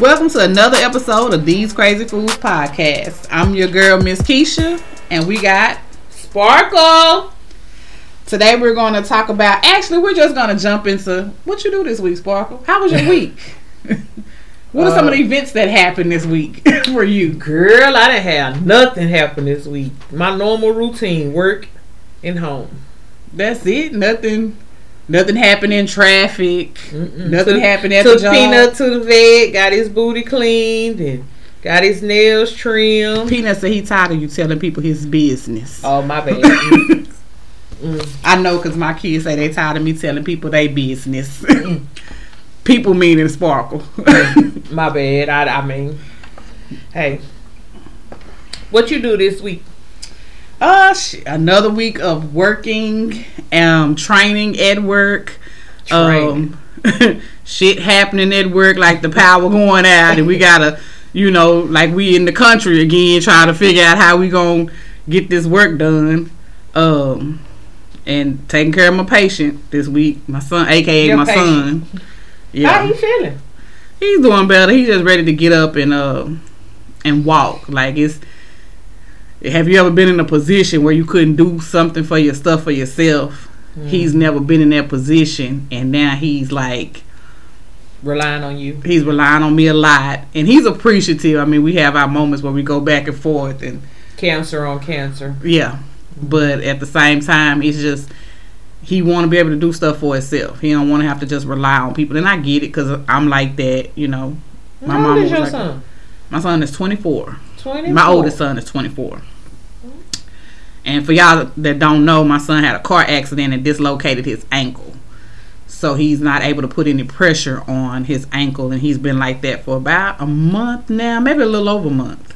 Welcome to another episode of These Crazy Fools Podcast. I'm your girl, Miss Keisha, and we got Sparkle. Today we're going to talk about, actually we're just going to jump into what you do this week, Sparkle. How was your week? What are some of the events that happened this week for you? Girl, I didn't have nothing happen this week. My normal routine, work and home. That's it? Nothing happened in traffic. Mm-mm. Nothing happened at the job. Took Peanut to the vet, got his booty cleaned, and got his nails trimmed. Peanut said he tired of you telling people his business. Oh, my bad. I know because my kids say they tired of me telling people they business. People meaning Sparkle. My bad. I mean, hey, what you do this week? Another week of working, training at work. Shit happening at work, like the power going out, and we gotta, like we in the country again, trying to figure out how we gonna get this work done. And taking care of my patient this week, my son, aka your my patient. Son. Yeah. How you feeling? He's doing better. He's just ready to get up and walk. Like it's. Have you ever been in a position where you couldn't do something for your stuff for yourself? Mm. He's never been in that position, and now he's like relying on you. He's relying on me a lot, and he's appreciative. I mean, we have our moments where we go back and forth and cancer on cancer. Yeah, but at the same time, it's just. He want to be able to do stuff for himself. He don't want to have to just rely on people. And I get it because I'm like that, My How old is your son? My son is 24. 24? My oldest son is 24. Mm-hmm. And for y'all that don't know, my son had a car accident and dislocated his ankle. So he's not able to put any pressure on his ankle. And he's been like that for about a month now. Maybe a little over a month.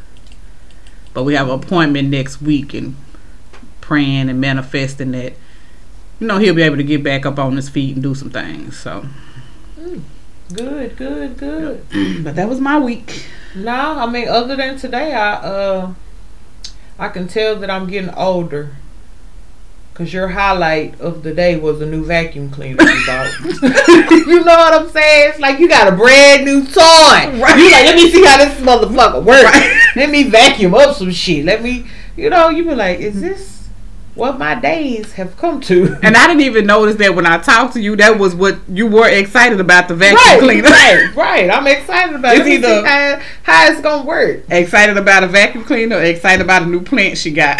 But we have an appointment next week and praying and manifesting that he'll be able to get back up on his feet and do some things. So, good. But that was my week. No, I mean, other than today, I can tell that I'm getting older. Cause your highlight of the day was a new vacuum cleaner you bought. You know what I'm saying? It's like you got a brand new toy. Right. You like, let me see how this motherfucker works. Right. Let me vacuum up some shit. Let me, you be like, is this? What my days have come to. And I didn't even notice that when I talked to you, that was what you were excited about, the vacuum cleaner. Right. I'm excited about it. Either how it's going to work. Excited about a vacuum cleaner or excited about a new plant she got.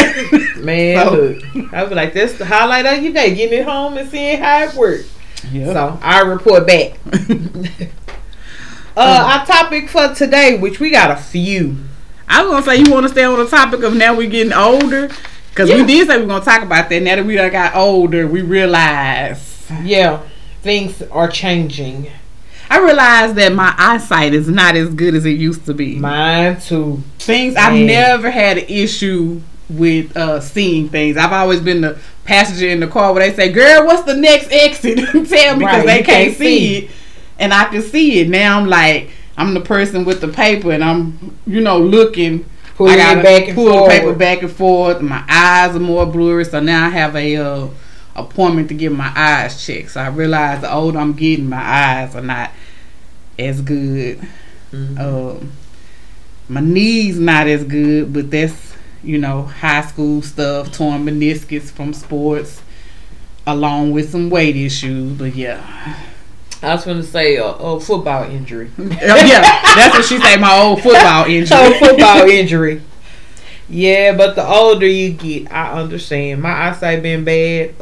Man, look. I was like, that's the highlight of your day, getting it home and seeing how it works. Yep. So, I report back. Our topic for today, which we got a few. I was going to say, you want to stay on the topic of now we're getting older? Because we did say we were going to talk about that. Now that we done got older, we realize. Yeah. Things are changing. I realized that my eyesight is not as good as it used to be. Mine too. I've never had an issue with seeing things. I've always been the passenger in the car where they say, girl, what's the next exit? Tell me because they can't see it. And I can see it. Now I'm like, I'm the person with the paper and I'm, looking. I got to pull the paper back and forth. My eyes are more blurry, so now I have a appointment to get my eyes checked. So I realize the older I'm getting, my eyes are not as good. Mm-hmm. My knees not as good, but that's high school stuff, torn meniscus from sports, along with some weight issues. But yeah. I was going to say a football injury. Yeah, that's what she said, my old football injury. Yeah, but the older you get, I understand. My eyesight been bad.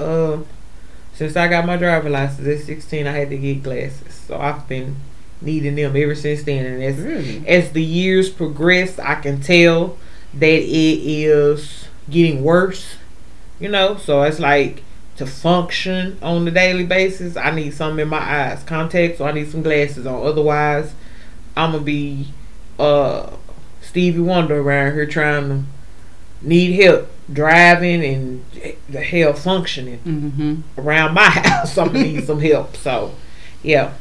Since I got my driver's license at 16, I had to get glasses. So I've been needing them ever since then. And as the years progress, I can tell that it is getting worse. So it's like, to function on a daily basis, I need something in my eyes, contacts, or I need some glasses on. Otherwise, I'm gonna be Stevie Wonder around here trying to need help driving and the hell functioning around my house. I'm gonna need some help. So, yeah.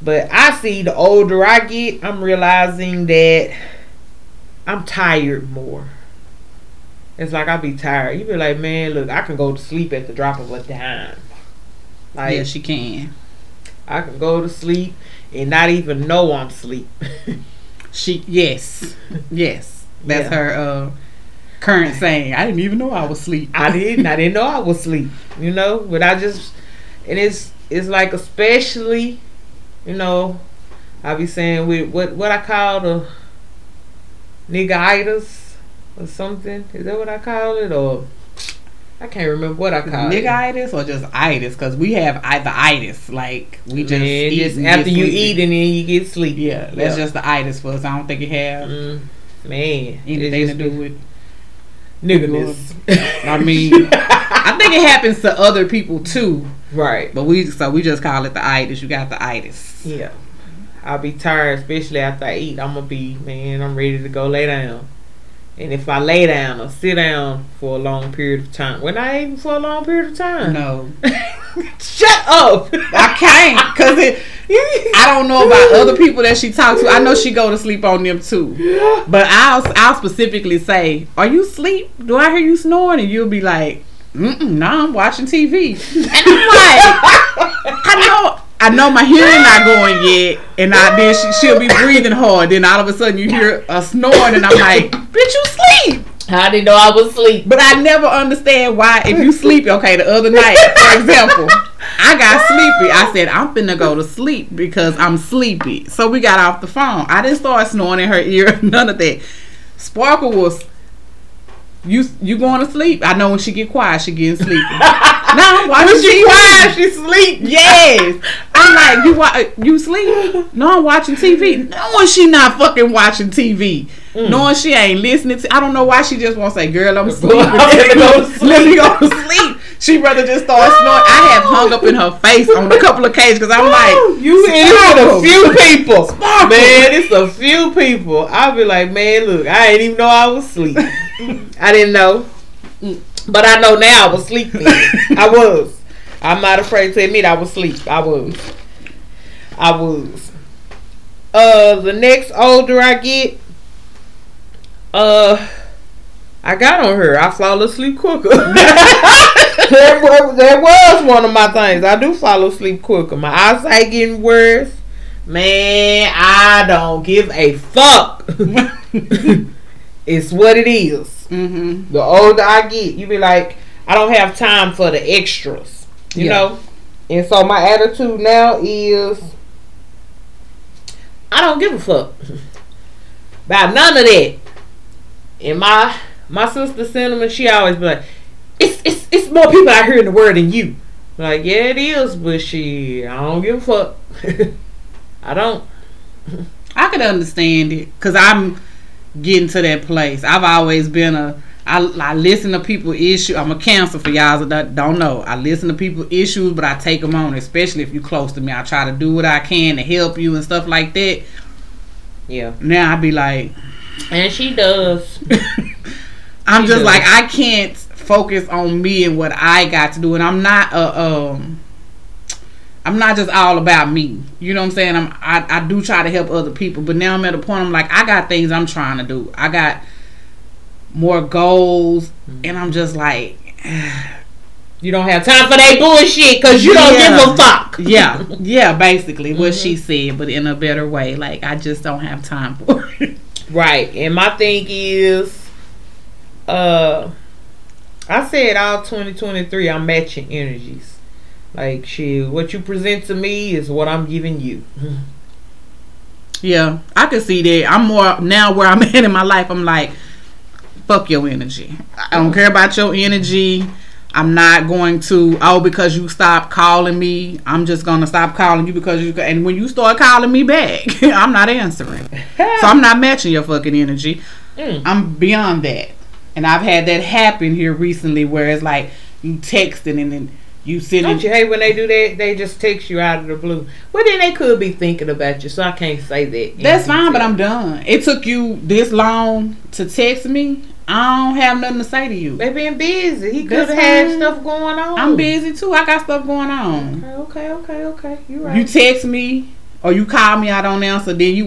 But I see the older I get, I'm realizing that I'm tired more. It's like I be tired. You be like, man, look, I can go to sleep at the drop of a dime. Like, yes, you can. I can go to sleep and not even know I'm asleep. Yes. That's her current saying. I didn't even know I was asleep. I didn't know I was asleep. You know, but I just, and it's like, especially, you know, I be saying with what I call the niggeritis or something. Is that what I call it? Or I can't remember what I call it. Niggeritis or just itis? Because we have the itis. Like, we just eat after you eat and then you get sleepy. Yeah, that's just the itis for us. I don't think it has anything to do with niggerness. I mean, I think it happens to other people too. Right. But we just call it the itis. You got the itis. Yeah. I'll be tired, especially after I eat. I'm going to be, I'm ready to go lay down. And if I lay down or sit down for a long period of time. Well, not even for a long period of time. No. Shut up. I can't. Because I don't know about other people that she talks to. I know she go to sleep on them too. But I'll specifically say, are you asleep? Do I hear you snoring? And you'll be like, no, I'm watching TV. And I'm like, I know my hearing not going yet, and then she'll be breathing hard. Then all of a sudden you hear a snoring, and I'm like, "Bitch, you sleep!" I didn't know I was asleep, but I never understand why. If you sleep, okay, the other night, for example, I got sleepy. I said I'm finna go to sleep because I'm sleepy. So we got off the phone. I didn't start snoring in her ear, none of that. Sparkle was, you going to sleep? I know when she get quiet, she getting sleepy. No, why is she quiet? She sleep. Yes. I'm like, you sleep? No, I'm watching TV. Knowing she not fucking watching TV. Knowing she ain't listening to. I don't know why she just won't say, girl, I'm sleeping. Let me go to sleep. She rather just start snoring. I have hung up in her face on a couple of occasions because I'm like, you ain't a few people. Sparkle. Man, it's a few people. I'll be like, man, look, I didn't even know I was asleep. I didn't know. But I know now I was sleeping. I was. I'm not afraid to admit I was asleep. I was. The next older I get, I got on her. I fall asleep quicker. That was one of my things. I do fall asleep quicker. My eyesight getting worse. Man, I don't give a fuck. It's what it is. Mm-hmm. The older I get, you be like, I don't have time for the extras, you know. And so my attitude now is, I don't give a fuck about none of that. And my sister Cinnamon, she always be like, it's more people out here in the world than you. I'm like, yeah, it is, but I don't give a fuck. I don't. I could understand it because I'm getting to that place. I've always been I listen to people issue. I'm a Cancer, for y'all that don't know. I listen to people issues, but I take them on, especially if you're close to me. I try to do what I can to help you and stuff like that. Yeah. Now I be like, and she does. Like, I can't focus on me and what I got to do, and I'm not just all about me. You know what I'm saying? I do try to help other people. But now I'm at a point I'm like, I got things I'm trying to do. I got more goals. And I'm just like, you don't have time for that bullshit because you don't give a fuck. Yeah, basically what she said, but in a better way. Like, I just don't have time for it. Right. And my thing is, I said all 2023, I'm matching energies. Like, what you present to me is what I'm giving you. Yeah, I can see that. I'm more now where I'm at in my life. I'm like, fuck your energy. I don't care about your energy. I'm not going to, because you stopped calling me, I'm just going to stop calling you and when you start calling me back, I'm not answering. So I'm not matching your fucking energy. I'm beyond that. And I've had that happen here recently where it's like you texting and then you sitting. Don't you hate when they do that? They just text you out of the blue. Well, then they could be thinking about you, so I can't say that. That's fine, but I'm done. It took you this long to text me. I don't have nothing to say to you. They been busy. He could have had stuff going on. I'm busy too. I got stuff going on. Okay. You right. You text me or you call me. I don't answer. Then you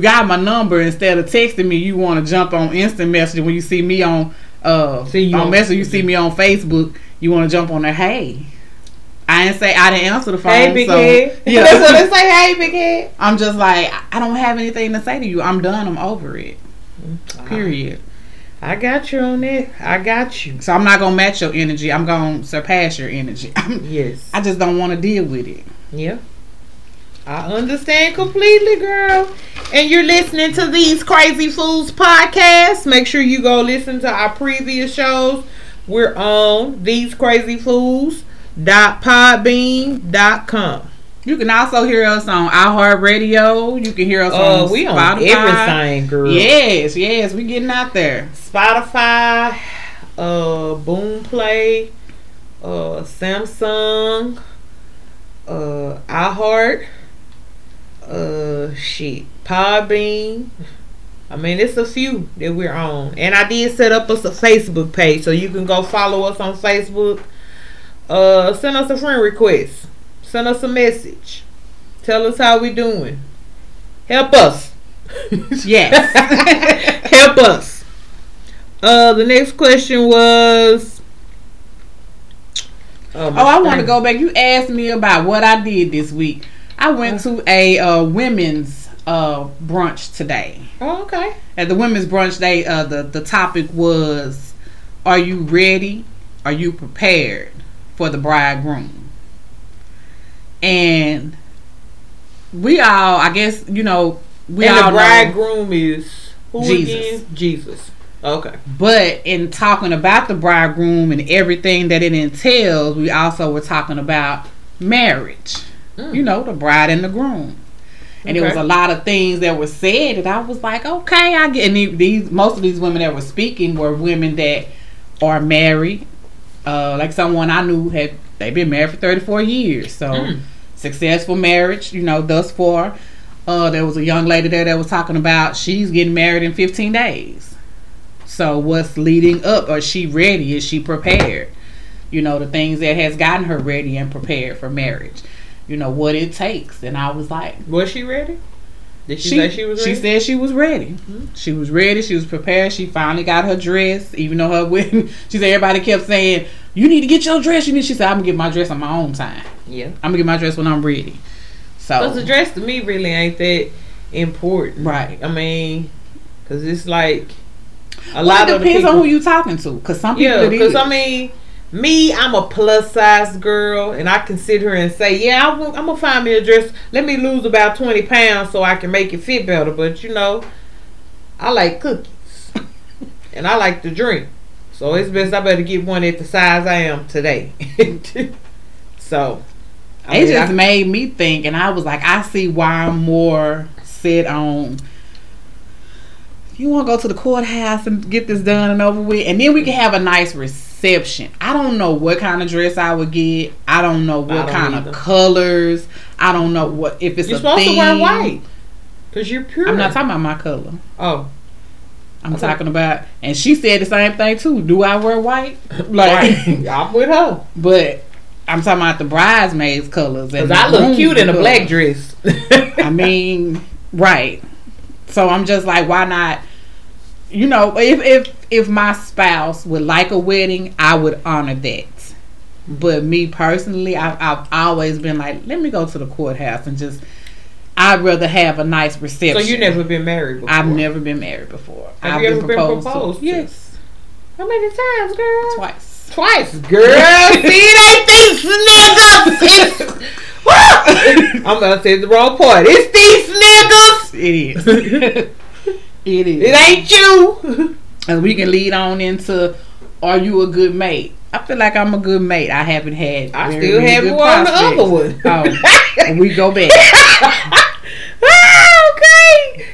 got my number instead of texting me. You want to jump on instant messaging when you see me on Messenger. You see me on Facebook. You want to jump on there? Hey, I didn't answer the phone. Hey, big head. Yeah. That's what they say. Hey, big head. I'm just like, I don't have anything to say to you. I'm done. I'm over it. Period. I got you on that. I got you. So I'm not going to match your energy. I'm going to surpass your energy. Yes. I just don't want to deal with it. Yeah. I understand completely, girl. And you're listening to These Crazy Fools Podcast. Make sure you go listen to our previous shows. We're on thesecrazyfools.podbean.com. You can also hear us on iHeartRadio. You can hear us on Spotify. On everything, girl. Yes, yes. We getting out there. Spotify, BoomPlay, Samsung, iHeart, Podbean. I mean, it's a few that we're on. And I did set up us a Facebook page, so you can go follow us on Facebook. Send us a friend request. Send us a message. Tell us how we doing. Help us. Yes. Help us. The next question was... I want to go back. You asked me about what I did this week. I went to a women's brunch today. Oh, okay. At the women's brunch, they the topic was, are you ready? Are you prepared for the bridegroom? And we all, I guess, you know, the bridegroom is who Jesus. Again? Jesus. Okay. But in talking about the bridegroom and everything that it entails, we also were talking about marriage. Mm. You know, the bride and the groom. And it was a lot of things that were said that I was like, okay, I get. And these, most of these women that were speaking were women that are married. Like someone I knew had. They've been married for 34 years. So, successful marriage, you know, thus far. There was a young lady there that was talking about she's getting married in 15 days. So, what's leading up? Is she ready? Is she prepared? You know, the things that has gotten her ready and prepared for marriage. You know, what it takes. And I was like... Was she ready? Did she say she was ready? She said she was ready. Mm-hmm. She was ready. She was prepared. She finally got her dress. Even though her wedding... She said everybody kept saying... You need to get your dress. She said, I'm going to get my dress on my own time. Yeah. I'm going to get my dress when I'm ready. So. Because the dress to me really ain't that important. Right. I mean, because it's like a lot of people. It depends on who you talking to. Because some people it is. Yeah, because I mean, me, I'm a plus size girl. And I can sit here and say, yeah, I'm going to find me a dress. Let me lose about 20 pounds so I can make it fit better. But, you know, I like cookies. And I like to drink. So it's best I better get one at the size I am today. So I made me think, and I was like, I see why I'm more set on. You want to go to the courthouse and get this done and over with, and then we can have a nice reception. I don't know what kind of dress I would get. I don't know what kind of colors. I don't know what if it's. You're supposed to wear white because you're pure. I'm not talking about my color. Oh. I'm talking about, and she said the same thing too. Do I wear white? Like I'm with her, but I'm talking about the bridesmaids' colors. Because I look cute in a black dress. I mean, right? So I'm just like, why not? You know, if my spouse would like a wedding, I would honor that. But me personally, I've always been like, let me go to the courthouse and just. I'd rather have a nice reception. So you never been married before? I've never been married before. Have you ever been proposed to? Yes. How many times, girl? Twice, girl. See, they think niggas. I'm going to say the wrong part. It's these niggas. It is. It ain't you. And we can lead on into, are you a good mate? I feel like I'm a good mate. I haven't had. I still have more on the other one. And we go back. Okay.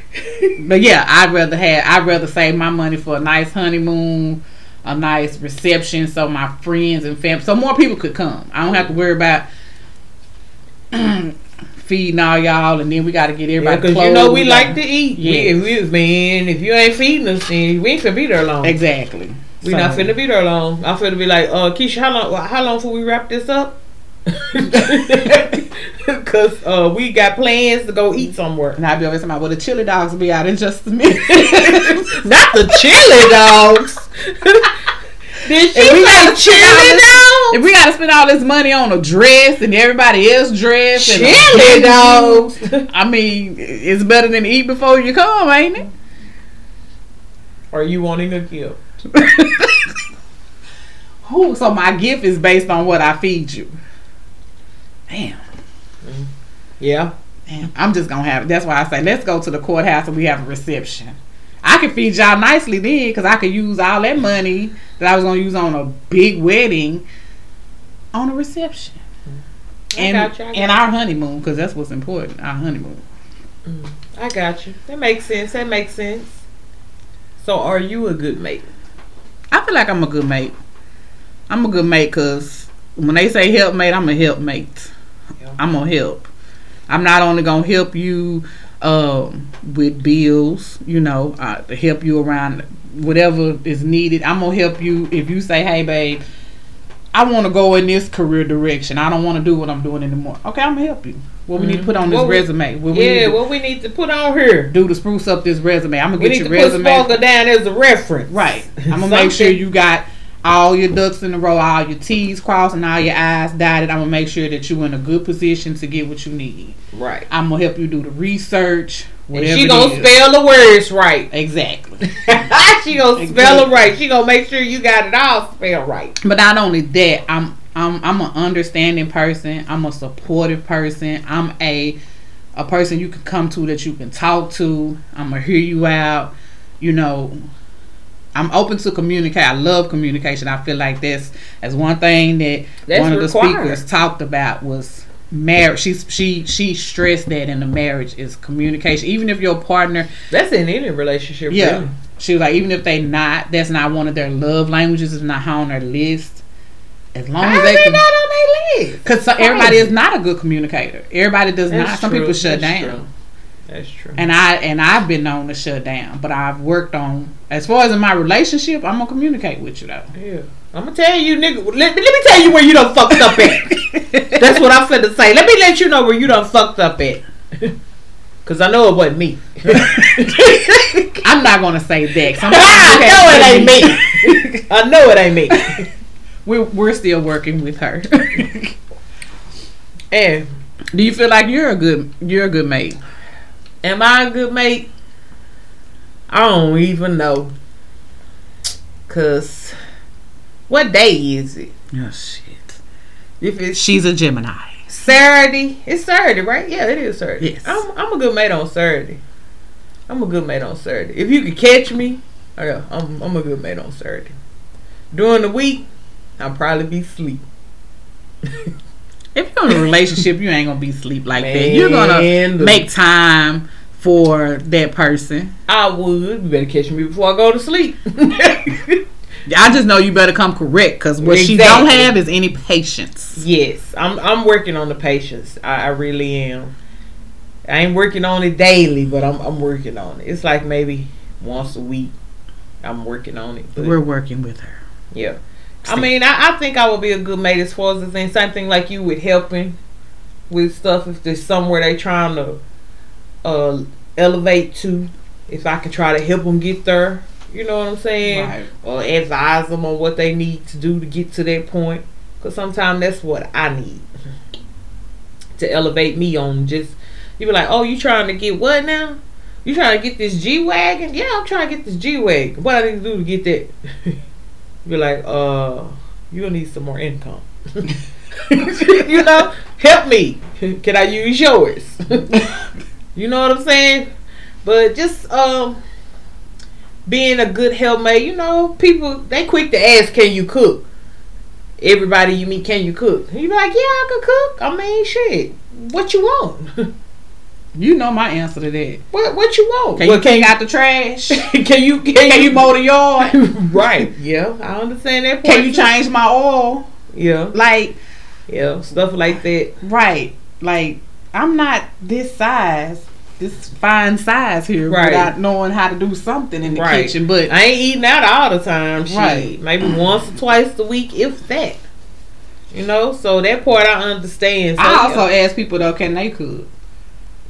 But yeah, I'd rather save my money for a nice honeymoon, a nice reception, so my friends and family, so more people could come. I don't have to worry about feeding all y'all, and then we got to get everybody. Because you know we like to eat. Yeah, if you ain't feeding us, then we ain't gonna be there long. Exactly. We not finna be there long. I'm finna be like, Keisha, how long before we wrap this up? Because we got plans to go eat somewhere. And I'll be over somebody, well, the chili dogs will be out in just a minute. Not the chili dogs. Did she say chili dogs? If we gotta spend all this money on a dress and everybody else dress and chili dogs, I mean, it's better than eat before you come, ain't it? Are you wanting a gift? Oh, so my gift is based on what I feed you. Damn. Yeah. Damn. I'm just gonna have it. That's why I say let's go to the courthouse and we have a reception. I could feed y'all nicely then, because I could use all that money that I was going to use on a big wedding on a reception. And our honeymoon, because that's what's important, our honeymoon. I got you. That makes sense. So are you a good mate? I feel like I'm a good mate. I'm a good mate because when they say helpmate, I'm a helpmate. Yeah. I'm going to help. I'm not only going to help you with bills, you know, to help you around whatever is needed. I'm gonna help you if you say, hey babe, I want to go in this career direction, I don't want to do what I'm doing anymore. Okay, I'm gonna help you. What we need to put on this resume. What we need to put on here. Do to spruce up this resume. I'm gonna get your resume. We need to put Sparkle down as a reference. Right. I'm gonna make sure you got all your ducks in a row, all your T's crossed and all your I's dotted. I'm going to make sure that you're in a good position to get what you need. Right. I'm going to help you do the research. And she going to spell the words right. Exactly. She going to spell it right. She going to make sure you got it all spelled right. But not only that, I'm an understanding person. I'm a supportive person. I'm a person you can come to that you can talk to. I'm going to hear you out, you know. I'm open to communicate. I love communication. I feel like this as one thing that's one of required. The speakers talked about was marriage. She stressed that in the marriage is communication. Even if your partner, that's in any relationship. Yeah, really. She was like, even if they not, that's not one of their love languages. It's not on their list. As long as they not on their list, because everybody is not a good communicator. Everybody does that's not. True. Some people shut that's down. True. That's true. And I've been known to shut down, but I've worked on, as far as in my relationship, I'm gonna communicate with you though. Yeah. I'm gonna tell you, nigga, let me tell you where you done fucked up at. That's what I'm finna say. Let me let you know where you done fucked up at. Cause I know it wasn't me. I'm not gonna say that. I know it ain't me. We're still working with her. And do you feel like you're a good mate? Am I a good mate? I don't even know. Cause what day is it? Oh shit! If it's she's a Gemini. Saturday. It's Saturday, right? Yeah, it is Saturday. Yes. I'm a good mate on Saturday. If you could catch me, I'm a good mate on Saturday. During the week, I'll probably be asleep. If you're in a relationship, you ain't gonna be asleep like that. You're gonna make time for that person. I would. You better catch me before I go to sleep. I just know you better come correct, because what she don't have is any patience. Yes, I'm working on the patience. I really am. I ain't working on it daily, but I'm working on it. It's like maybe once a week. I'm working on it. We're working with her. Yeah. I mean, I think I would be a good mate as far as the thing. Same thing like you with helping with stuff. If there's somewhere they trying to elevate to, if I can try to help them get there, you know what I'm saying? Right. Or advise them on what they need to do to get to that point. Because sometimes that's what I need to elevate me on. Just, you be like, oh, you trying to get what now? You trying to get this G-Wagon? Yeah, I'm trying to get this G-Wagon. What I need to do to get that? Be like, you're going to need some more income. You know? Help me. Can I use yours? You know what I'm saying? But just being a good helpmate, you know, people, they quick to ask, can you cook? Everybody you meet, can you cook? And you be like, yeah, I can cook. I mean, shit. What you want? You know my answer to that. What you want? Can you take out the trash? Can you mow the yard? Right. Yeah, I understand that point. Can you change my oil? Yeah. Like, yeah, stuff like that. Right. Like, I'm not this size, this fine size here, right, without knowing how to do something in the kitchen. But I ain't eating out all the time. Shit. Right. Maybe once or twice a week, if that. You know, so that part I understand. So I also ask people though, can they cook?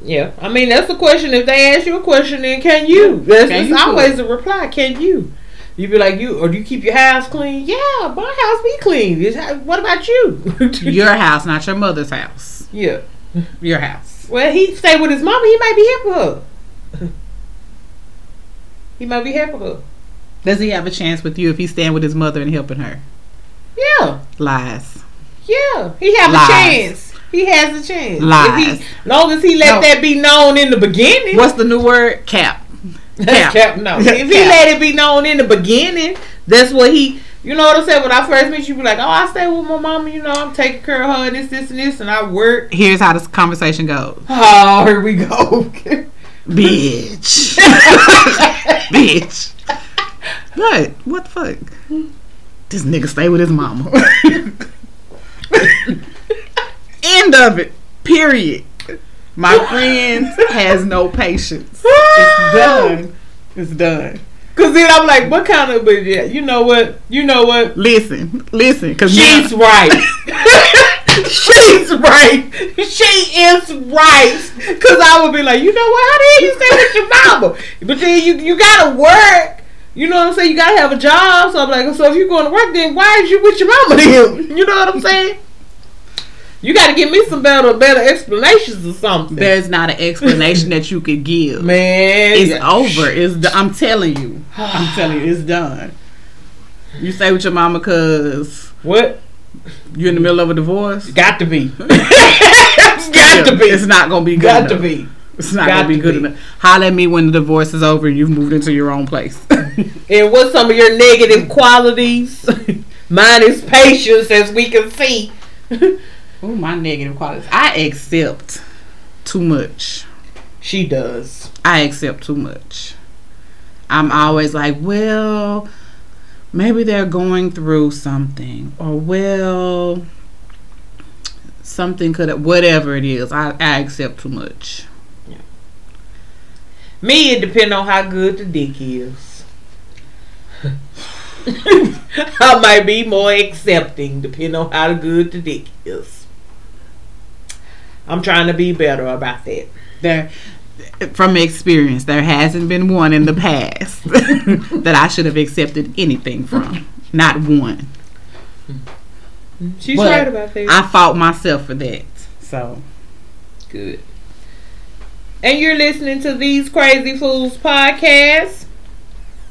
Yeah, I mean, that's the question. If they ask you a question, then can you? That's always a reply. Can you? You be like, you, or do you keep your house clean? Yeah, my house be clean. What about you? Your house, not your mother's house. Yeah. Your house. Well, he stay with his mama. He might be here for her. He might be here for her. Does he have a chance with you if he's staying with his mother and helping her? Yeah. Lies. Yeah. He has a chance. He has a chance. Lies. Long as he let that be known in the beginning. What's the new word? Cap. No. If he let it be known in the beginning, that's what he, you know what I'm saying? When I first met you, be like, oh, I stay with my mama, you know, I'm taking care of her, and this, and this, and I work. Here's how this conversation goes. Oh, here we go. Bitch. Bitch. What? What the fuck? This nigga stay with his mama. End of it. Period. My friends has no patience. It's done. Cause then I'm like, what kind of? But yeah, you know what? Listen. Cause she's right. She is right. Cause I would be like, you know what? How the hell you stay with your mama? But then you gotta work. You know what I'm saying? You gotta have a job. So I'm like, so if you're going to work, then why is you with your mama then? You know what I'm saying? You got to give me some better explanations or something. There's not an explanation that you could give. Man. It's over. I'm telling you. It's done. You stay with your mama because... What? You're in the middle of a divorce? Got to be. Got to be. It's not going to be good enough. Got to be. It's not going to be good enough. Holler at me when the divorce is over and you've moved into your own place. And what's some of your negative qualities? Mine is patience, as we can see. Ooh, my negative qualities. I accept too much. She does. I accept too much. I'm always like, well, maybe they're going through something. Or, well, something could have, whatever it is. I accept too much. Yeah. Me, it depends on how good the dick is. I might be more accepting depending on how good the dick is. I'm trying to be better about that. From experience, there hasn't been one in the past that I should have accepted anything from. Not one. She's right about that. I fought myself for that. So. Good. And you're listening to These Crazy Fools Podcast.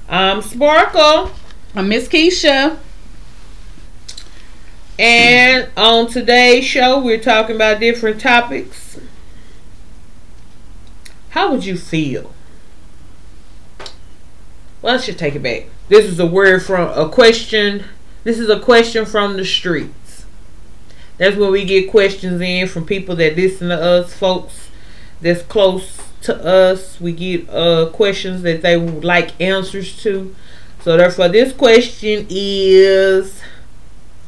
I'm Sparkle. I'm Miss Keisha. And on today's show, we're talking about different topics. How would you feel? Well, I should take it back. This is a question from the streets. That's where we get questions in from people that listen to us, folks that's close to us. We get questions that they would like answers to. So therefore, this question is...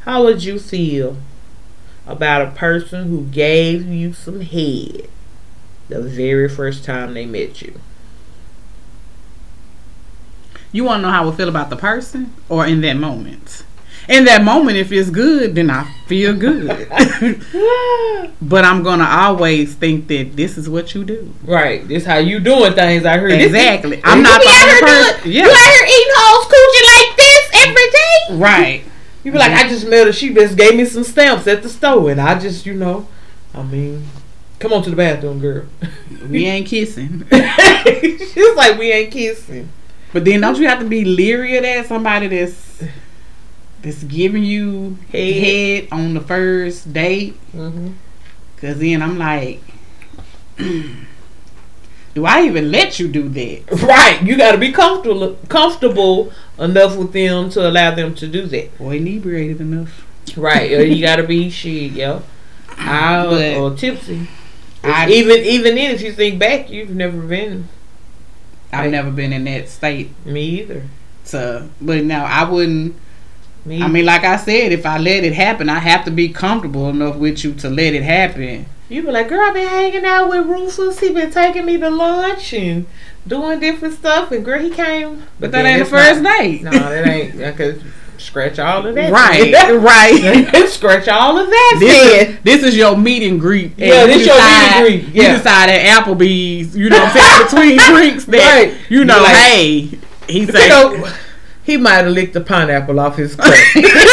How would you feel about a person who gave you some head the very first time they met you? You want to know how I feel about the person or in that moment? In that moment, if it's good, then I feel good. But I'm going to always think that this is what you do. Right. This is how you doing things. I heard. Exactly. I'm not the only person. You out here eating hoes coochie like this every day? Right. You be like, I just met her. She just gave me some stamps at the store. And I just, come on to the bathroom, girl. We ain't kissing. She's like, we ain't kissing. But then don't you have to be leery of that? Somebody that's giving you head on the first date? Mm-hmm. Because then I'm like, do I even let you do that? Right. You got to be comfortable enough with them to allow them to do that. Or inebriated enough. Right. Or you got to be shit, yo. Or tipsy. Even then, if you think back, you've never been. I've never been in that state. Me either. So, but no, I wouldn't. Me either. I mean, like I said, if I let it happen, I have to be comfortable enough with you to let it happen. You be like, girl, I been hanging out with Rufus. He been taking me to lunch and doing different stuff. And girl, he came. But that ain't the first night. No, that ain't. I could scratch all of that. Right. Scratch all of that. This is your meet and greet. Yeah, this your meet and greet. Yeah. You decide at Applebee's, you know what I'm saying, between drinks that, right. You know, like, hey, he's like... he might have licked the pineapple off his cup. He probably,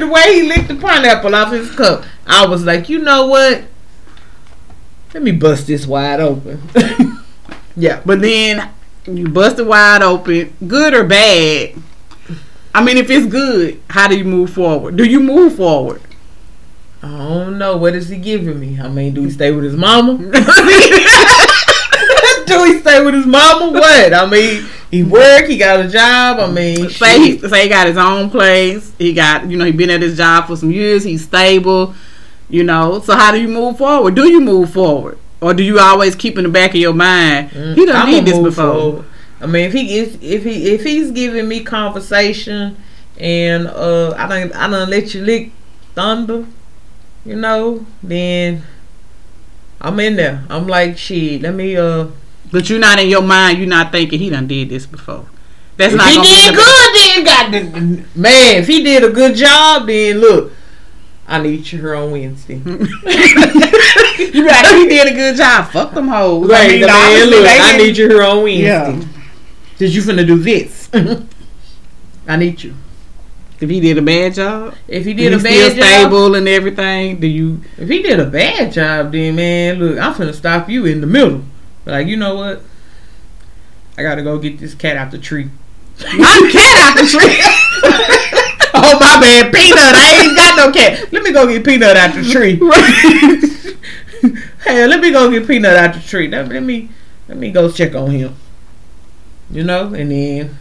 the way he licked the pineapple off his cup, I was like, you know what? Let me bust this wide open. Yeah, but then you bust it wide open, good or bad. I mean, if it's good, how do you move forward? Do you move forward? I don't know. What is he giving me? I mean, do he stay with his mama? Do he stay with his mama? What? I mean, he work, he got a job. I mean, say he got his own place. He got, you know, he been at his job for some years. He's stable, you know. So how do you move forward? Do you move forward? Or do you always keep in the back of your mind, he done need this before? Forward. I mean, if he's giving me conversation and I don't let you lick thunder, you know, then I'm in there. I'm like, shit, let me But you're not in your mind. You're not thinking he done did this before. That's if not. If he did good, then got the man. If he did a good job, then look. I need you here on Wednesday. You like, he did a good job. Fuck them hoes. Right, I mean, the man, look, I need you here on Wednesday. Yeah. Cause you finna do this. I need you. If he did a bad job, stable and everything, if he did a bad job, then man, look, I'm finna stop you in the middle. Like, you know what? I gotta go get this cat out the tree. Not cat out the tree. Oh, my bad, Peanut. I ain't got no cat. Let me go get Peanut out the tree. Right. Hey, let me go get Peanut out the tree. Let me go check on him. You know, and then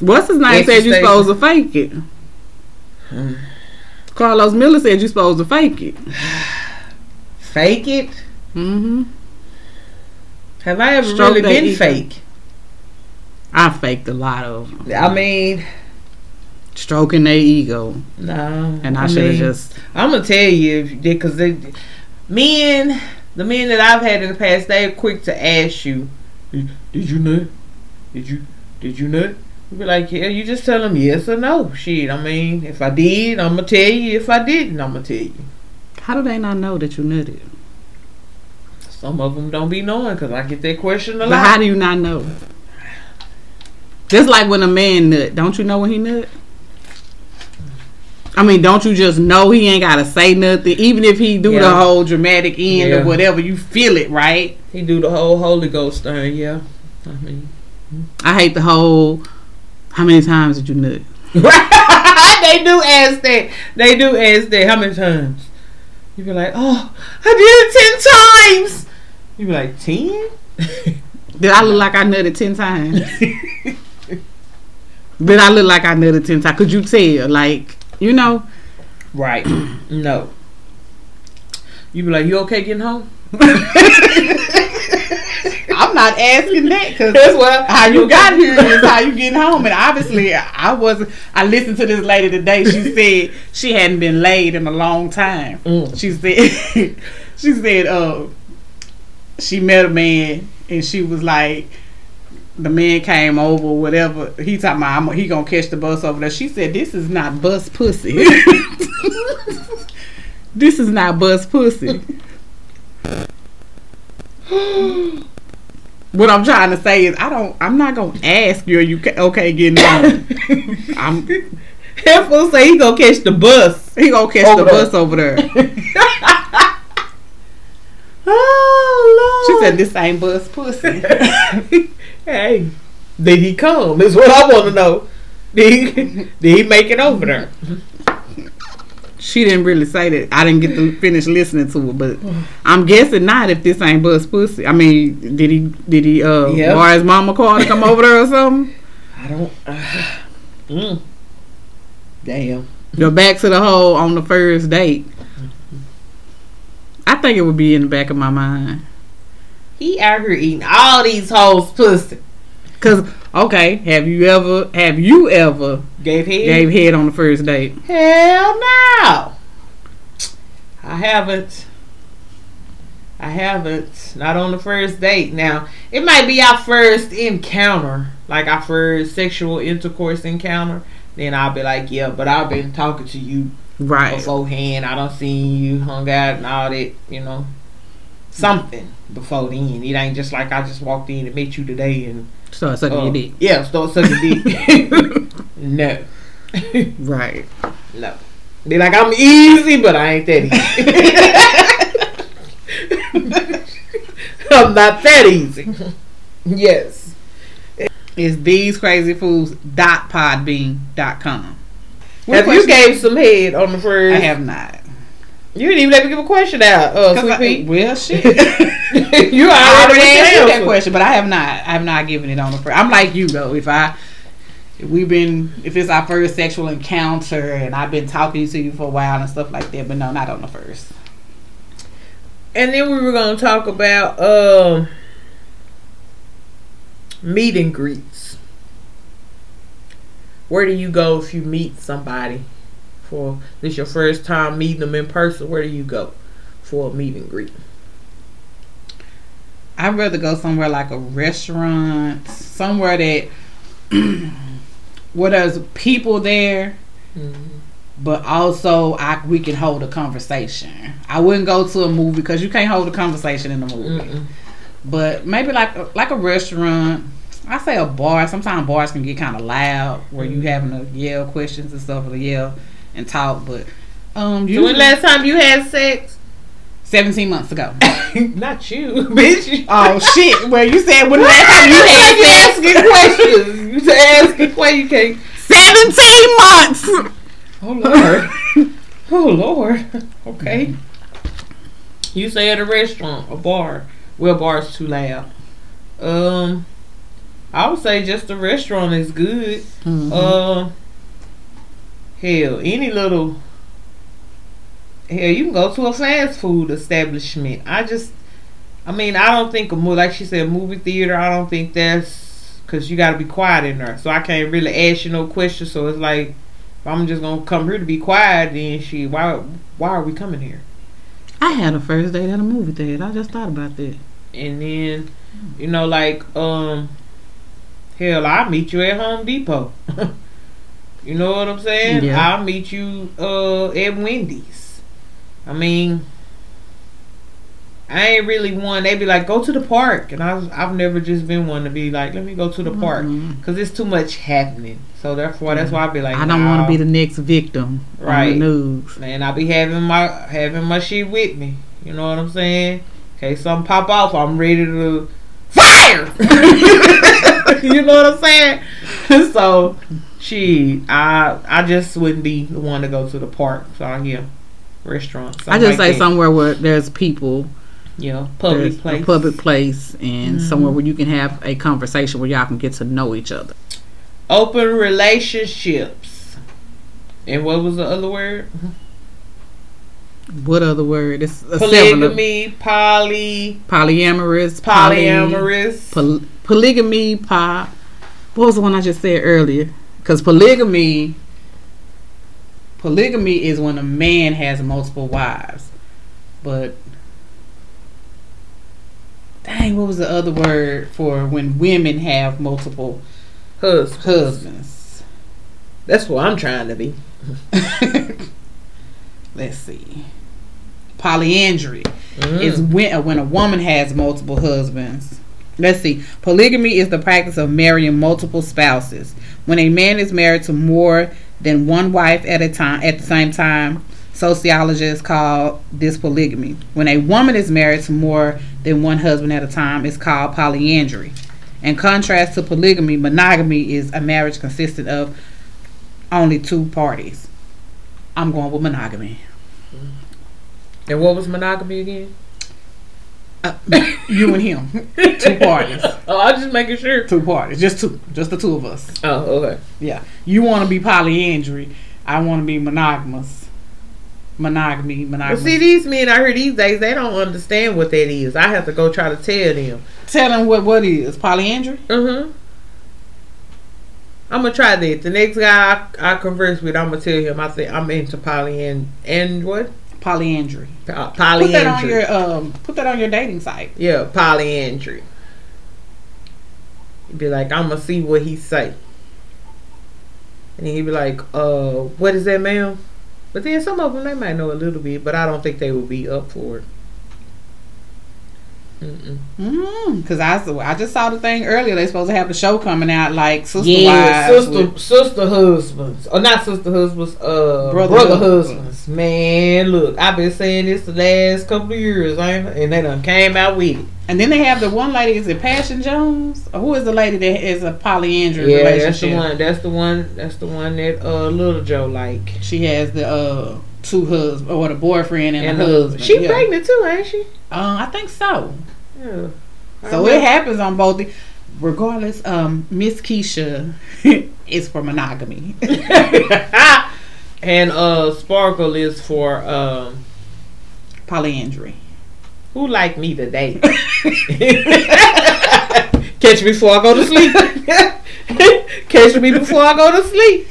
what's his name said you supposed to fake it? Carlos Miller said you supposed to fake it. Fake it? Mm-hmm. Have I ever really been fake? I faked a lot of them. I mean, stroking their ego. No, and I should have just. I'm gonna tell you, because the men that I've had in the past, they're quick to ask you, "Did you nut? Did you nut?" You be like, "Yeah." You just tell them yes or no. Shit. I mean, if I did, I'm gonna tell you. If I didn't, I'm gonna tell you. How do they not know that you nutted? Some of them don't be knowing, because I get that question a lot. But how do you not know? Just like when a man nut, don't you know when he nut? I mean, don't you just know he ain't gotta say nothing? Even if he do the whole dramatic end or whatever, you feel it, right? He do the whole Holy Ghost thing, yeah. I mean, I hate the whole, how many times did you nut? They do ask that. They do ask that. How many times? You be like, oh, I did it 10 times. You be like, 10? Did I look like I nutted 10 times? Did I look like I nutted 10 times? Could you tell, like, you know? Right. No. You be like, you okay getting home? I'm not asking that, because how you got here is how you getting home. And obviously, I wasn't. I listened to this lady today. She said she hadn't been laid in a long time. Mm. She said, she met a man, and she was like, the man came over, whatever. He talking about he gonna catch the bus over there. She said, "This is not bus pussy. This is not bus pussy." What I'm trying to say is, I'm not gonna ask you, are you okay getting on? I'm that fool say he gonna catch the bus. He gonna catch the bus over there. Oh, Lord. She said, this ain't bus pussy. Hey, did he come? That's what I want to know. Did he make it over there? She didn't really say that. I didn't get to finish listening to it, but I'm guessing not, if this ain't bus pussy. I mean, did he borrow his mama car to come over there or something? I don't. Damn. You're back to the whole on the first date. I think it would be in the back of my mind. He out here eating all these hoes' pussy. Cause okay, have you ever gave head on the first date? Hell no, I haven't. Not on the first date. Now it might be our first encounter, like our first sexual intercourse encounter. Then I'll be like, yeah, but I've been talking to you. Right. Beforehand, I done seen you, hung out and all that, you know. Something before then. It ain't just like I just walked in and met you today and Start sucking your dick. Yeah, start sucking dick. No. Right. No. Be like, I'm easy, but I ain't that easy. I'm not that easy. Yes. It's thesecrazyfools.podbean.com. Have you gave some head on the first? I have not. You didn't even have to give a question out. Well, shit. You already answered that question, but I have not. I'm not giving it on the first. I'm like you though. If it's our first sexual encounter, and I've been talking to you for a while and stuff like that, but no, not on the first. And then we were gonna talk about meet and greets. Where do you go if you meet somebody? For this is your first time meeting them in person, where do you go for a meet and greet? I'd rather go somewhere like a restaurant, somewhere that where there's people there, mm-hmm. but also we can hold a conversation. I wouldn't go to a movie because you can't hold a conversation in a movie. Mm-mm. But maybe like a restaurant. I say a bar. Sometimes bars can get kind of loud where you having to yell questions and stuff, or yell and talk. But when last time you had sex? 17 months ago. Not you, bitch. Oh shit! Well, you said when last time you had sex? Asking questions. You asking questions. You can't. 17 months. Oh lord. Okay. Mm-hmm. You say at a restaurant, a bar. Well, bars too loud. I would say just the restaurant is good. Mm-hmm. You can go to a fast food establishment. I don't think a movie, like she said, movie theater. I don't think that's because you got to be quiet in there. So I can't really ask you no questions. So it's like if I'm just gonna come here to be quiet, then shit, why are we coming here? I had a first date at a movie theater. I just thought about that. And then, I'll meet you at Home Depot. You know what I'm saying? Yeah. I'll meet you at Wendy's. I ain't really one. They be like, go to the park. And I've never just been one to be like, let me go to the park. Because it's too much happening. So therefore, that's why I be like, I don't want to be the next victim on the news. And I be having my shit with me. You know what I'm saying? Okay, something pop off, I'm ready to fire! You know what I'm saying? So, I just wouldn't be the one to go to the park. So, restaurants. I just say somewhere where there's people. Yeah, public place. A public place and somewhere where you can have a conversation where y'all can get to know each other. Open relationships. And what was the other word? What other word? It's polygamy, polyamorous. What was the one I just said earlier? Because polygamy is when a man has multiple wives. But dang, what was the other word for when women have multiple husbands? That's what I'm trying to be. Let's see. Polyandry is when a woman has multiple husbands. Let's see. Polygamy is the practice of marrying multiple spouses. When a man is married to more than one wife at the same time, sociologists call this polygamy. When a woman is married to more than one husband at a time, it's called polyandry. In contrast to polygamy, monogamy is a marriage consisting of only two parties. I'm going with monogamy. And what was monogamy again? You and him. Two parties. Oh, I'm just making sure. Two parties. Just the two of us. Oh, okay. Yeah. You want to be polyandry. I want to be monogamous. Monogamy. Well, see, these men out here these days, they don't understand what that is. I have to go try to tell them. Tell them what is. Polyandry? Mm-hmm. I'm going to try that. The next guy I converse with, I'm going to tell him, I say, I'm into polyandry. Polyandry. Put that on your dating site. Yeah, polyandry. He'd be like, I'm going to see what he say. And he'd be like, what is that, ma'am? But then some of them, they might know a little bit, but I don't think they would be up for it. Because I just saw the thing earlier. They supposed to have the show coming out like Sister Wives. Sister Husbands. Or not Sister Husbands. Brother Husbands. Man, look. I've been saying this the last couple of years, ain't it? And they done came out with it. And then they have the one lady. Is it Passion Jones? Or who is the lady that is a polyandry relationship? Yeah, that's the one that Little Joe like. She has the... two husbands, or the boyfriend and the husband. She pregnant too, ain't she? I think so. Yeah. So it happens on both. Regardless, Miss Keisha is for monogamy, and Sparkle is for polyandry. Who like me today? Catch me before I go to sleep. Catch me before I go to sleep.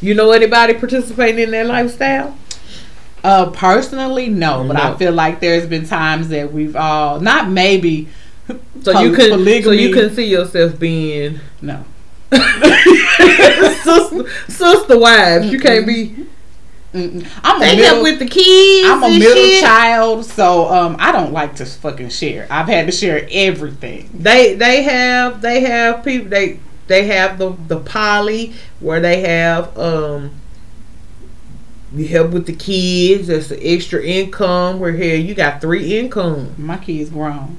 You know anybody participating in that lifestyle? Personally, no. But I feel like there's been times that we've all not maybe. So you can see yourself being no sister wives. Mm-mm. You can't be. Mm-mm. They help with the kids. I'm a middle child, so I don't like to fucking share. I've had to share everything. They have people they. They have the poly where they have you help with the kids. That's the extra income. Where here you got 3 incomes. My kids grown,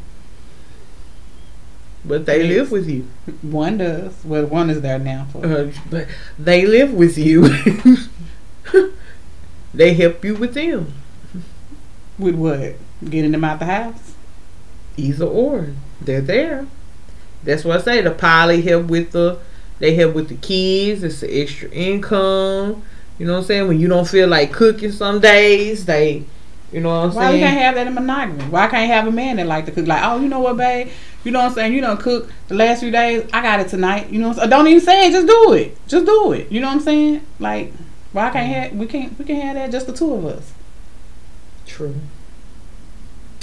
but they live with you. One does. Well, one is there now for. But they live with you. They help you with them. With what? Getting them out the house. Either or, they're there. That's what I say. The poly help with the kids. It's the extra income. You know what I'm saying? When you don't feel like cooking some days, they, you know what I'm saying? Why you can't have that in monogamy? Why can't have a man that like to cook? Like, oh, you know what, babe? You know what I'm saying? You done cook the last few days. I got it tonight. You know what I'm saying? Don't even say it. Just do it. Just do it. You know what I'm saying? Like, why can't have? We can have that just the two of us. True.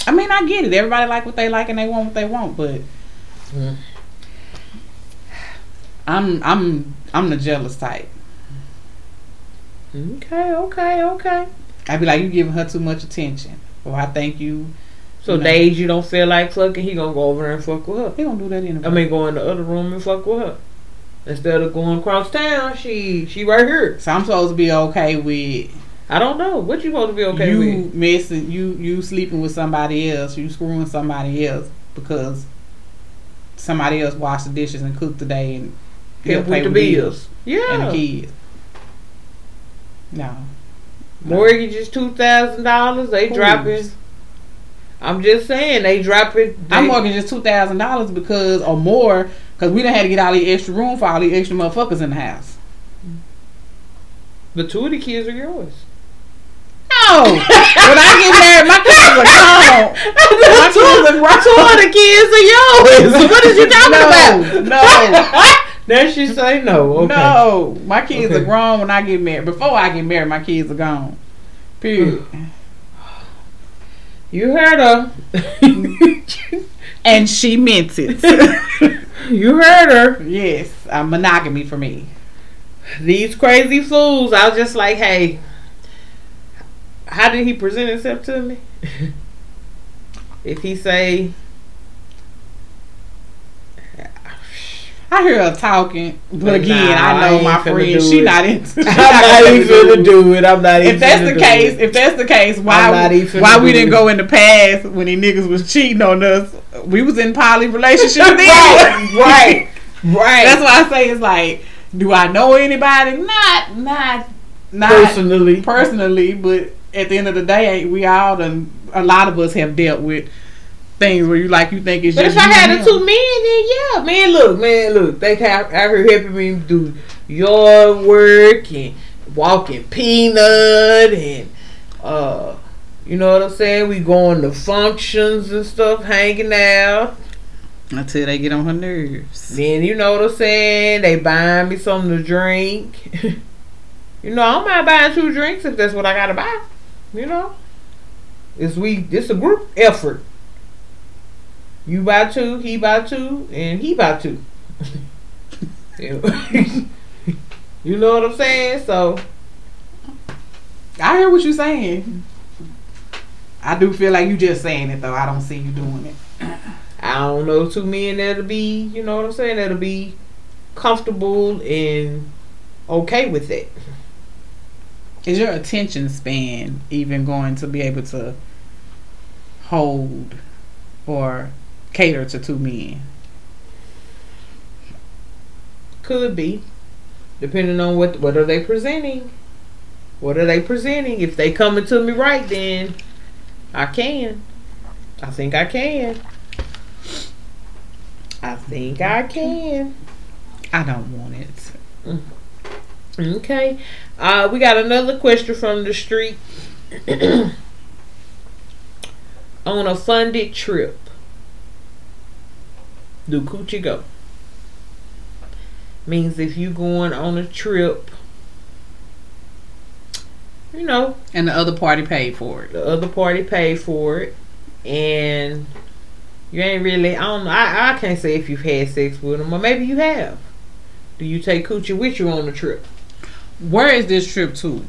I mean, I get it. Everybody like what they like and they want what they want, but. Mm. I'm the jealous type. Okay. I'd be like, you giving her too much attention, or I think you. So you know, days you don't feel like fucking, he gonna go over there and fuck with her. He gonna do that anyway. I mean, go in the other room and fuck with her instead of going across town. She right here. So I'm supposed to be okay with. I don't know what you supposed to be okay with. You messing, you sleeping with somebody else, you screwing somebody else because. Somebody else wash the dishes and cook today and help pay with the bills. Yeah. And the kids. No. Mortgage is $2,000. They drop it. I'm just saying they drop it. Our mortgage is $2,000 because or more because we done had to get all the extra room for all the extra motherfuckers in the house. But 2 of the kids are yours. No. When I get married, my kids are gone. Two of the kids are yours. What is you talking about? No. Then she say no. Okay. No, my kids are grown when I get married. Before I get married, my kids are gone. Period. You heard her. And she meant it. You heard her. Yes, monogamy for me. These crazy fools. I was just like, hey. How did he present himself to me? If he say, I hear her talking, but again, I know my friend. She not into. I'm not even gonna do it. I'm not even. If that's the case, why we didn't go in the past when these niggas was cheating on us? We was in poly relationship. right. That's why I say it's like, do I know anybody? Not personally, but. At the end of the day, we all done. A lot of us have dealt with things where you think it's. But just if I had the 2 men, then yeah, man, look, they out here helping me do yard work and walking Peanut and you know what I'm saying. We going to functions and stuff, hanging out until they get on her nerves. Then you know what I'm saying. They buying me something to drink. You know, I don't mind buying 2 drinks if that's what I gotta buy. You know, it's a group effort. You buy 2, he buy 2, and he buy 2. You know what I'm saying? So I hear what you're saying. I do feel like you just saying it though. I don't see you doing it. I don't know two men that'll be, you know what I'm saying, that'll be comfortable and okay with it. Is your attention span even going to be able to hold or cater to two men? Could be, depending on what are they presenting. What are they presenting? If they coming to me right, then I think I can. I don't want it. Okay. We got another question from the street. On a funded trip, do Coochie go? Means if you going on a trip, you know, and the other party paid for it. The other party paid for it, and you ain't really. I don't know. I can't say if you've had sex with them, or maybe you have. Do you take Coochie with you on the trip? Where is this trip to?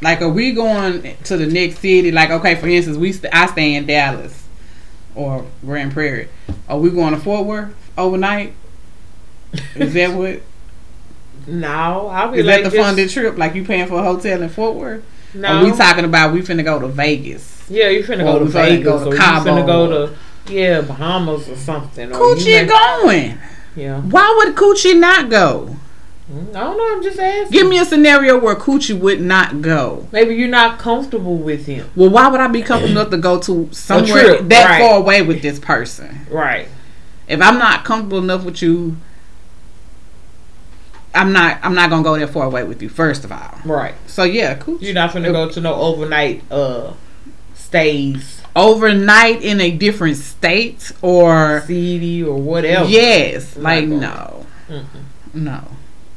Like, are we going to the next city? Like, okay, for instance, I stay in Dallas or Grand Prairie. Are we going to Fort Worth overnight? Is that what? No, I'll be. Is like that the funded trip? Like you paying for a hotel in Fort Worth? No, are we talking about we finna go to Vegas? Yeah, you finna go to Vegas, go to Cabo, you finna go to Bahamas or something. Coochie going. Yeah. Why would Coochie not go? I don't know. I'm just asking. Give me a scenario where Coochie would not go. Maybe you're not comfortable with him. Well, why would I be comfortable enough to go to somewhere that far away with this person? Right. If I'm not comfortable enough with you, I'm not gonna go that far away with you. First of all, right. So yeah, Coochie. You're not gonna go to no overnight stays. Overnight in a different state or city or whatever. Yes, like no, mm-hmm. No.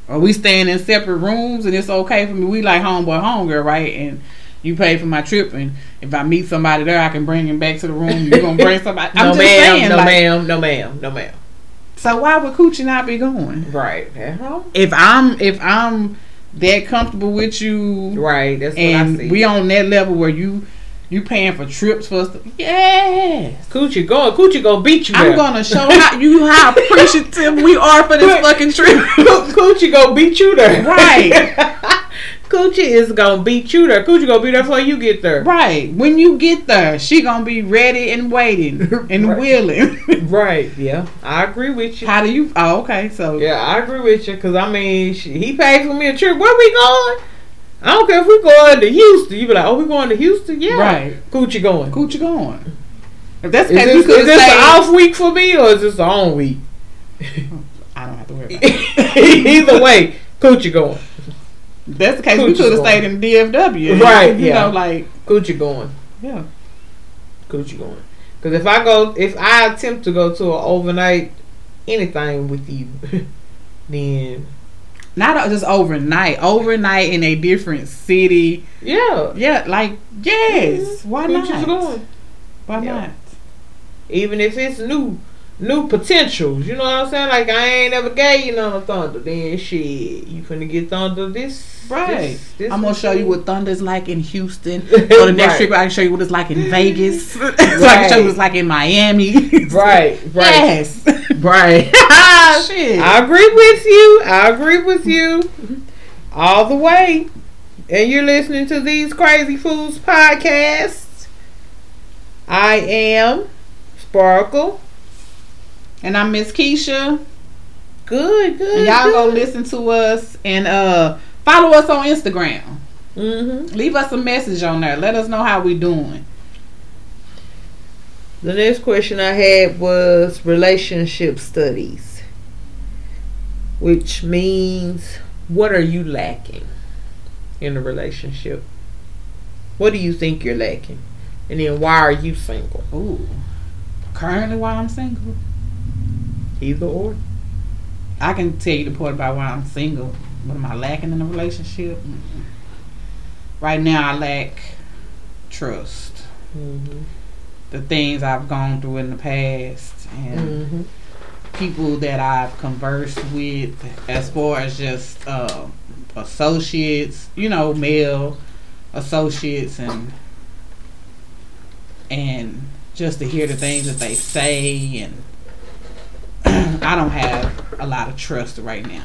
Are we staying in separate rooms and it's okay for me? We like homeboy, homegirl, right? And you pay for my trip, and if I meet somebody there, I can bring him back to the room. You're gonna bring somebody? I'm no, just ma'am, saying, no, like, ma'am, no, ma'am, no, ma'am. So why would Coochie not be going? Right. Uh-huh. If I'm that comfortable with you, right? That's what I see. And we on that level where you paying for trips for us. Yes. Coochie go beat you. I'm gonna show how appreciative we are for this fucking trip. Coochie go beat you there. Right. Coochie is gonna beat you there. Coochie gonna be there before you get there. Right. When you get there, she gonna be ready and waiting and right. Willing. Right. Yeah. I agree with you. How do you? Oh, okay. So. Yeah, I agree with you because I mean, he paid for me a trip. Where we going? I don't care if we going to Houston. You be like, oh, we going to Houston? Yeah. Right. Coochie going. Coochie going. If that's the case, you could say. Is this an off week for me or is this the on week? I don't have to worry about it. Either way, Coochie going. That's the case. Coochie we could have stayed in DFW, right? You know, like Coochie going. Yeah, Coochie going. Because if I attempt to go to an overnight anything with you, then not just overnight in a different city. Yeah, yeah. Like yes, why Coochie's not? Going. Why not? Even if it's new potentials, you know what I'm saying? Like I ain't ever gave you none of Thunder. Then shit, you finna get Thunder this right. This I'm gonna show you what Thunder's like in Houston. For the next trip, I can show you what it's like in Vegas. Right. So I can show you what it's like in Miami. Right. Yes. Right. Shit. I agree with you. All the way. And you're listening to These Crazy Fools Podcast. I am Sparkle. And I'm Miss Keisha. Good. And y'all go listen to us and follow us on Instagram. Mm-hmm. Leave us a message on there. Let us know how we doing. The next question I had was relationship studies, which means what are you lacking in a relationship? What do you think you're lacking? And then why are you single? Ooh, currently why I'm single. Either or. I can tell you the part about why I'm single. What am I lacking in a relationship? Mm-hmm. Right now I lack trust. Mm-hmm. The things I've gone through in the past and people that I've conversed with as far as just associates, you know, male associates and and just to hear the things that they say, and I don't have a lot of trust right now,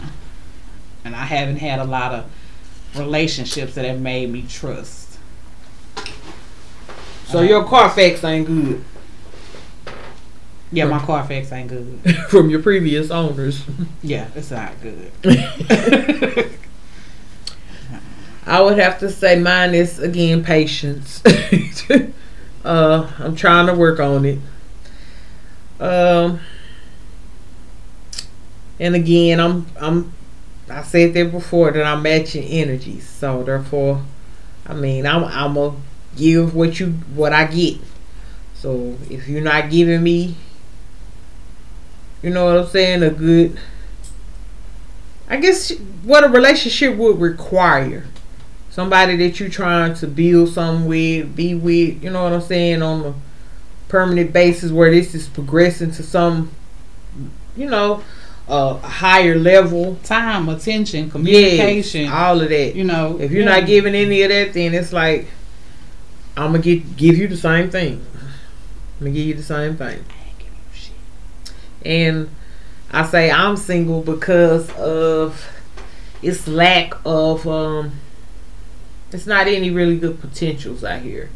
and I haven't had a lot of relationships that have made me trust. So your Carfax ain't good. Yeah, my Carfax ain't good. From your previous owners. Yeah, it's not good. I would have to say mine is, again, patience. I'm trying to work on it. And again, I said that before, that I'm matching energies. So therefore, I mean, I'm gonna give what I get. So if you're not giving me, you know what I'm saying, a good, I guess, what a relationship would require. Somebody that you're trying to build something with, be with, you know what I'm saying, on a permanent basis, where this is progressing to some, you know, a higher level. Time, attention, communication. Yes, all of that. You know, if you're not giving any of that, then it's like, I'm going to give you the same thing. I'm going to give you the same thing. And I say I'm single because of its lack of, it's not any really good potentials out here.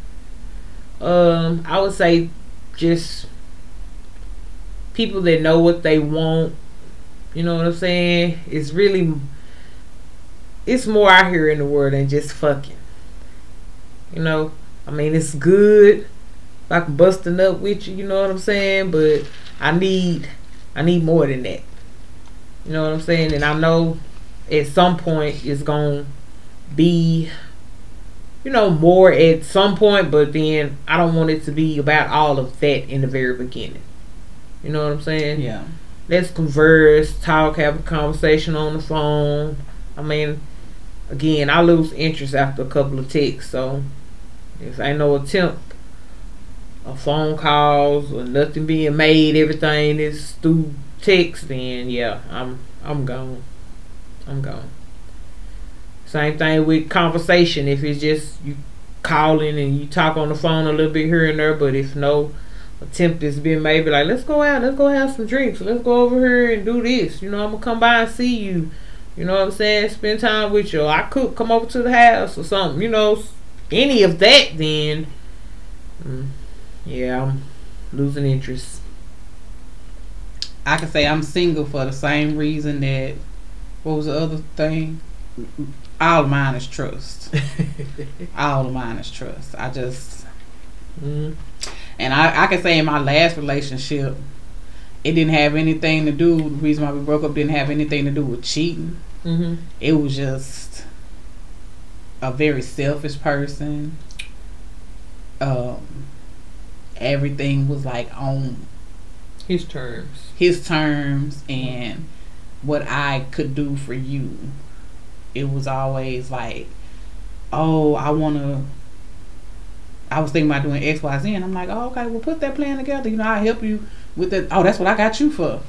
I would say just people that know what they want, you know what I'm saying? It's more out here in the world than just fucking. You know, I mean, it's good. Like busting up with you know what I'm saying? But I need more than that. You know what I'm saying? And I know at some point it's going to be, you know, more at some point. But then I don't want it to be about all of that in the very beginning. You know what I'm saying? Yeah. Let's converse, talk, have a conversation on the phone. I mean, again, I lose interest after a couple of texts. So if ain't no attempt, a phone calls or nothing being made, everything is through text, then yeah, I'm gone. Same thing with conversation. If it's just you calling and you talk on the phone a little bit here and there, but if no attempt is being made, be like, let's go out, let's go have some drinks, let's go over here and do this, you know, I'm gonna come by and see you, you know what I'm saying, spend time with you, or I could come over to the house or something, you know, any of that, then yeah, I'm losing interest. I can say I'm single for the same reason that, what was the other thing? All of mine is trust. All of mine is trust. I just, and I can say in my last relationship, it didn't have anything to do, the reason why we broke up didn't have anything to do with cheating. Mm-hmm. It was just a very selfish person. Everything was like on his terms, and what I could do for you, it was always like, oh, I was thinking about doing XYZ, and I'm like, oh, okay, well, put that plan together, you know, I'll help you with that. Oh, that's what I got you for.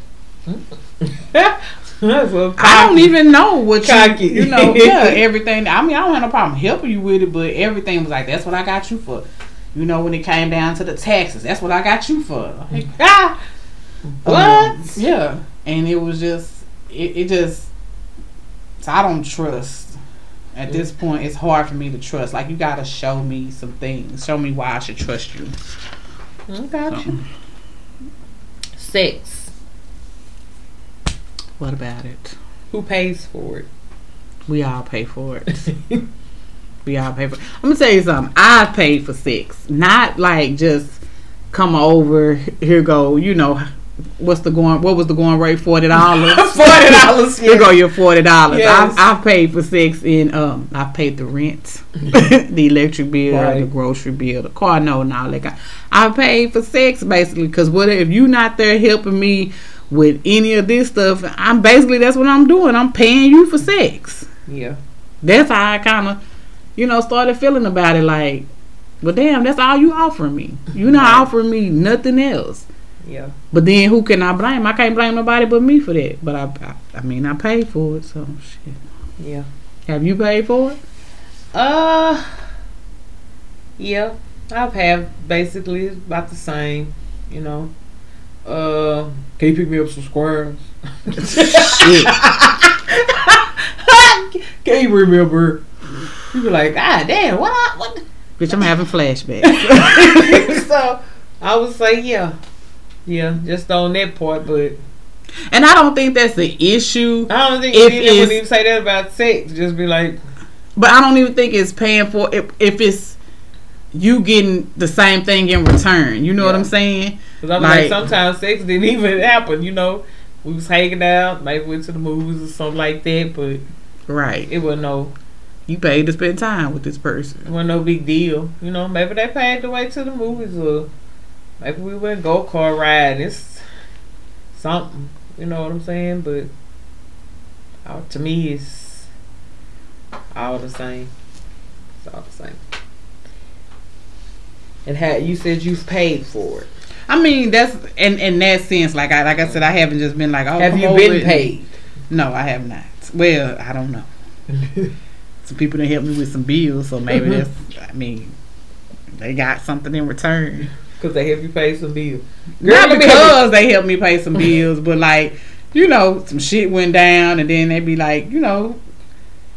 I don't even know what you know. Yeah, everything, I mean, I don't have no problem helping you with it, but everything was like, that's what I got you for. You know, when it came down to the taxes, that's what I got you for. Like, what? Yeah. And it was just, so I don't trust. At this point, it's hard for me to trust. Like, you got to show me some things. Show me why I should trust you. I got you. Sex. What about it? Who pays for it? We all pay for it. I'm gonna tell you something. I paid for sex, not like just come over here. Go, you know, what was the going rate? $40. $40. Here go your $40. Yes. I paid for sex, and I paid the rent, the electric bill, right, the grocery bill, the car note, and all that. I paid for sex basically, because what if you not there helping me with any of this stuff? I'm basically, that's what I'm doing. I'm paying you for sex. Yeah, that's how I kind of, you know, started feeling about it like, well, damn, that's all you offering me. You're not offering me nothing else. Yeah. But then who can I blame? I can't blame nobody but me for that. But I paid for it, so shit. Yeah. Have you paid for it? Yeah. I've had basically about the same, you know. Can you pick me up some squirms? Shit. Can you bring me up here? You be like, God damn, what? Bitch, I'm having flashbacks. So I would say, yeah, just on that part, but. And I don't think that's the issue. I don't think anyone would even say that about sex. Just be like. But I don't even think it's paying for if it's you getting the same thing in return. You know what I'm saying? Because I'm like, sometimes sex didn't even happen. You know, we was hanging out, maybe went to the movies or something like that. But right, it wasn't no. You paid to spend time with this person. It wasn't no big deal. You know, maybe they paid the way to the movies, or maybe we went go-kart riding. It's something. You know what I'm saying? But to me, it's all the same. It's all the same. And you said you've paid for it. I mean, that's in that sense. Like I said, I haven't just been like, oh, have you been paid? No, I have not. Well, I don't know. Some people done helped me with some bills, so maybe that's. I mean, they got something in return. Because they help you pay some bills. Girl, not because they help me pay some bills, but like, you know, some shit went down, and then they be like, you know,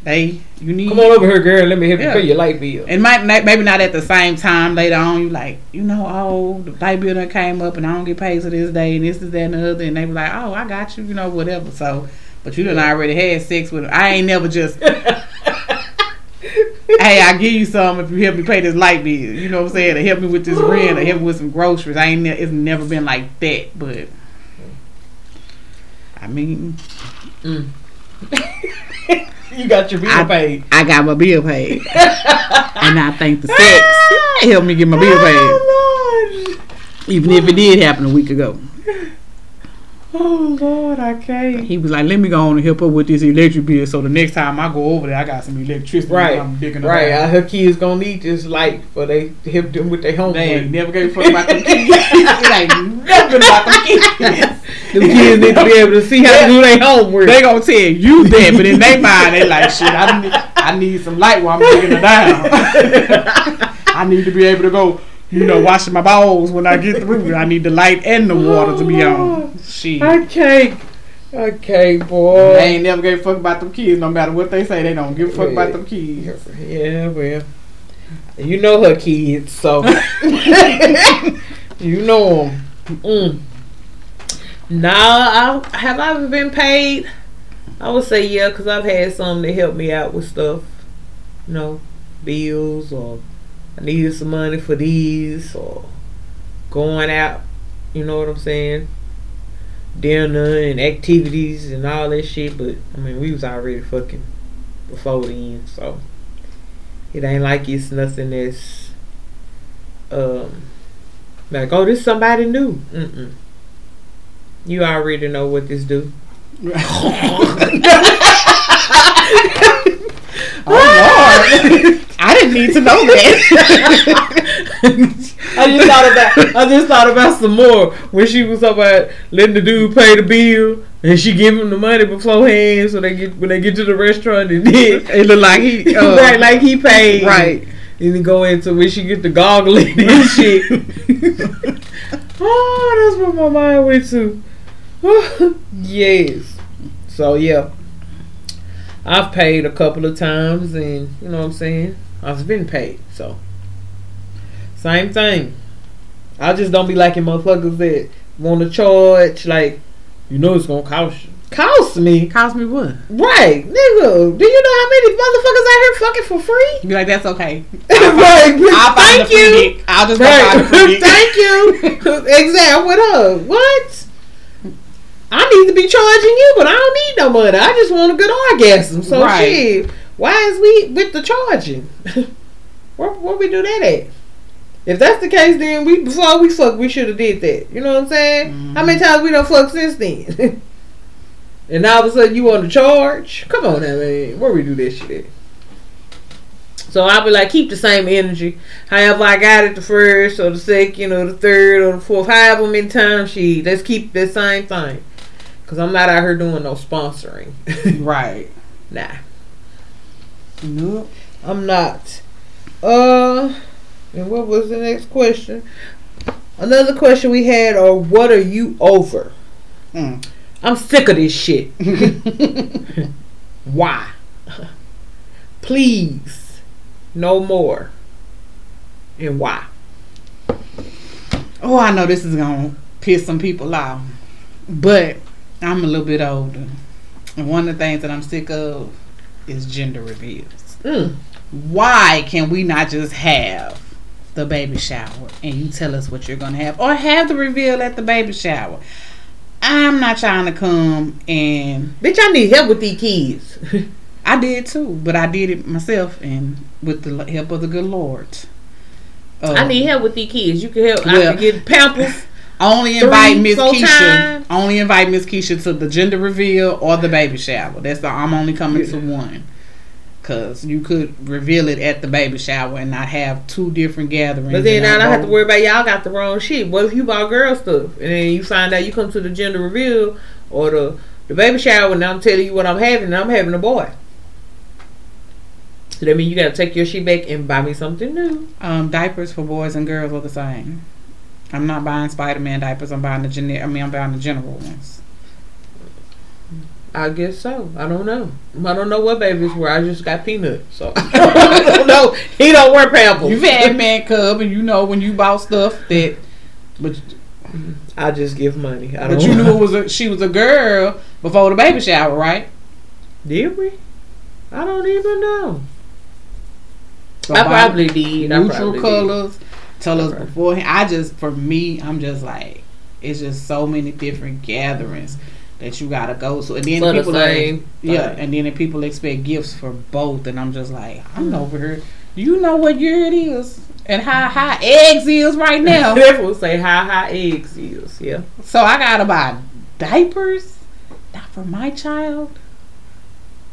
you need. Come on over here, girl. Let me help you pay your light bill. And maybe not at the same time. Later on, you like, you know, oh, the light bill done came up, and I don't get paid to this day, and this is that and the other, and they be like, oh, I got you, you know, whatever. So, but you done already had sex with them. I ain't never just. Hey, I give you some if you help me pay this light bill. You know what I'm saying? Or help me with this rent, or help me with some groceries. It's never been like that, but I mean, you got your bill paid. I got my bill paid, and I think the sex helped me get my bill paid. Oh, Lord. Even if it did happen a week ago. Oh, Lord, I can't. He was like, let me go on and help her with this electric bill, so the next time I go over there, I got some electricity. Right, I'm digging right. Her kids going to need this light for they help them with their homework. They ain't never gave a fuck about them kids. They ain't nothing about them kids. Them kids need to be able to see how to do their homework. They going to tell you that, but in their mind, they like, shit, I need some light while I'm digging her down. I need to be able to go. You know, washing my balls when I get through. I need the light and the water to be on. Shit. Okay, boy. They ain't never gave a fuck about them kids. No matter what they say, they don't give a fuck about them kids. Yeah, well. You know her kids, so. You know them. Mm. Now, have I ever been paid? I would say yeah, because I've had some that helped me out with stuff. You know, bills or I needed some money for these or going out, you know what I'm saying? Dinner and activities and all that shit, but I mean we was already fucking before then, so it ain't like it's nothing that's like, oh, this somebody new. You already know what this do. Oh Lord. I didn't need to know that. I just thought about some more when she was talking about letting the dude pay the bill and she give him the money beforehand so they get when they get to the restaurant and then it look like he like he paid. Right. And then go into when she get the goggling and shit. Oh, that's where my mind went to. Yes. So yeah. I've paid a couple of times and you know what I'm saying? I've been paid, so same thing. I just don't be liking motherfuckers that want to charge like, you know, it's gonna cost you. Cost me? Cost me what? Right, nigga. Do you know how many motherfuckers out here fucking for free? Be like, that's okay. Right. I'll thank you. I'll just buy free. Thank you. Exactly. What up? What? I need to be charging you, but I don't need no money. I just want a good orgasm. So shit, why is we with the charging? Where we do that at? If that's the case, then before we fuck, we should have did that. You know what I'm saying? Mm-hmm. How many times we done fucked since then? And now all of a sudden you want to charge? Come on now, man. Where we do that shit at? So I'll be like, keep the same energy. However I got it the first or the second or the third or the fourth, however many times, shit, let's keep the same thing. Because I'm not out here doing no sponsoring. Right. Nah. Nope. I'm not. And what was the next question? Another question we had, or what are you over? I'm sick of this shit. Why? Please, no more. And why? Oh, I know this is gonna piss some people off, but I'm a little bit older, and one of the things that I'm sick of is gender reveals. Why can we not just have the baby shower and you tell us what you're gonna have, or have the reveal at the baby shower? I'm not trying to come and bitch, I need help with these kids. I did too, but I did it myself and with the help of the good Lord. I need help with these kids. You can help. Well, I can get pampers. Only invite Miss Keisha to the gender reveal or the baby shower. That's the I'm only coming to one. Because you could reveal it at the baby shower and not have two different gatherings. But then now I don't have to worry about y'all got the wrong shit. What if you bought girl stuff? And then you find out you come to the gender reveal or the baby shower and I'm telling you what I'm having and I'm having a boy. So that means you got to take your shit back and buy me something new. Diapers for boys and girls are the same. I'm not buying Spider-Man diapers. I'm buying the general ones. I guess so. I don't know. I don't know what babies were. I just got Peanut. So I don't know. He don't wear pampers. You've had man cub, and you know when you bought stuff that. But I just give money. Knew it was she was a girl before the baby shower, right? Did we? I don't even know. So I probably did. Neutral colors. Tell us beforehand. I'm just like, it's just so many different gatherings that you gotta go to, and then the people expect gifts for both, and I'm just like, I'm over here. You know what year it is, and how high eggs is right now. People say how high eggs is, yeah. So I gotta buy diapers, not for my child,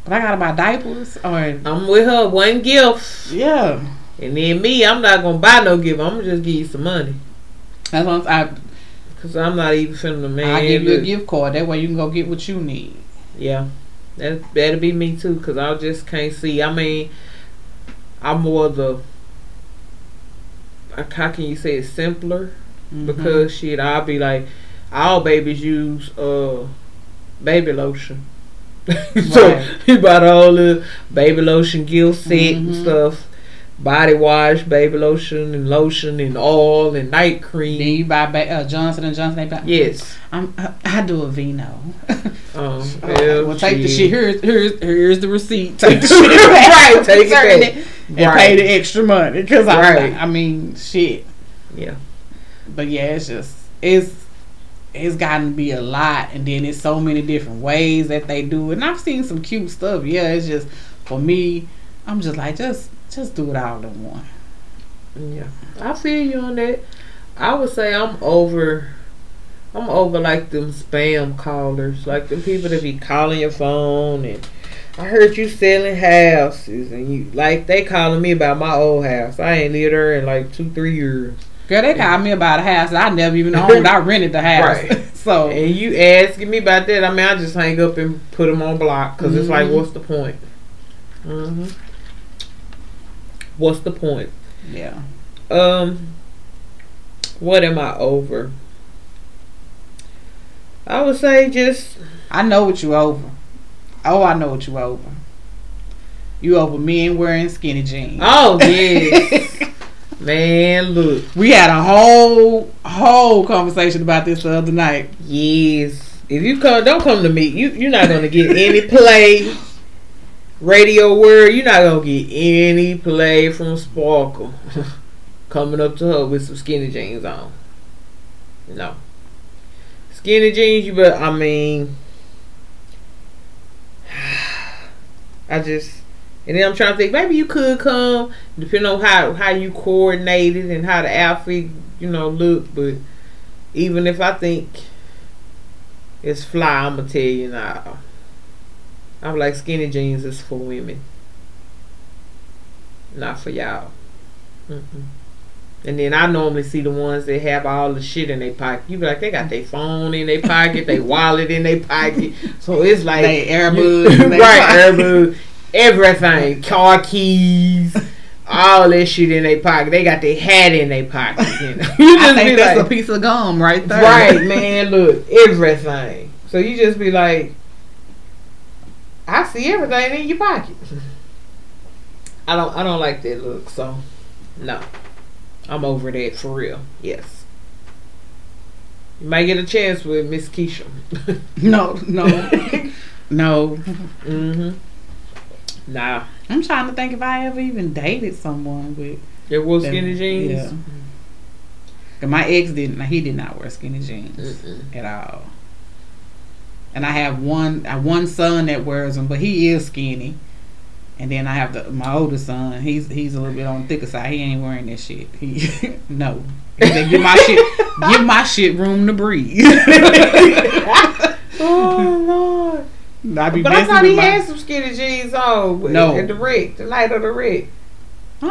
but I gotta buy diapers. Or I'm with her one gift, yeah. And then me, I'm not gonna buy no gift. I'm gonna just give you some money. That's what I'm. Because I'm not even finna the man. I give you a gift card. That way you can go get what you need. Yeah. That'd be me too. Because I just can't see. I mean, I'm more the... How can you say it? Simpler. Mm-hmm. Because shit, I'll be like... All babies use baby lotion. Right. So you bought all the baby lotion gift set and stuff. Body wash, baby lotion and oil and night cream. Then you buy Johnson & Johnson. Yes. I do a Vino. Well, take the shit. Here's the receipt. Take the shit back. Right. Take it back. And pay the extra money. Because shit. Yeah. But yeah, it's just, it's gotten to be a lot. And then it's so many different ways that they do it. And I've seen some cute stuff. Yeah, it's just, for me, I'm just like, just do it all in one. Yeah, I feel you on that. I would say I'm over like them spam callers, like them people that be calling your phone and I heard you selling houses and you like they calling me about my old house. I ain't lived there in like 2-3 years. Girl, they called me about a house I never even owned. I rented the house. Right. So and you asking me about that? I mean, I just hang up and put them on block because it's like, what's the point? What's the point? Yeah. What am I over? I would say just... I know what you over. Oh, I know what you over. You over men wearing skinny jeans. Oh, yes. Man, look. We had a whole conversation about this the other night. Yes. If you come, don't come to me. You're not going to get any play. Radio word, you're not gonna get any play from Sparkle coming up to her with some skinny jeans on. No. Skinny jeans, and then I'm trying to think, maybe you could come, depending on how you coordinated and how the outfit, look, but even if I think it's fly, I'm gonna tell you now. I'm like, skinny jeans is for women, not for y'all. Mm-mm. And then I normally see the ones that have all the shit in their pocket. You be like, they got their phone in their pocket, their wallet in their pocket. So it's like they Airbus, everything, car keys. all that shit in their pocket. They got their hat in their pocket. You know? You just I think be that's like, a piece of gum right there. Right, man. Look, everything. So you just be like, I see everything in your pocket. I don't like that look. So, no, I'm over that for real. Yes. You might get a chance with Miss Keisha. No. No. Mm-hmm. Nah. I'm trying to think if I ever even dated someone with... that wore skinny jeans? Yeah. And my ex didn't. He did not wear skinny jeans at all. And I have one son that wears them, but he is skinny. And then I have my oldest son. He's a little bit on the thicker side. He ain't wearing that shit. He no. He said, give my shit room to breathe. Oh Lord! But I thought he had some skinny jeans on. No. At the wreck, the light of the wreck. He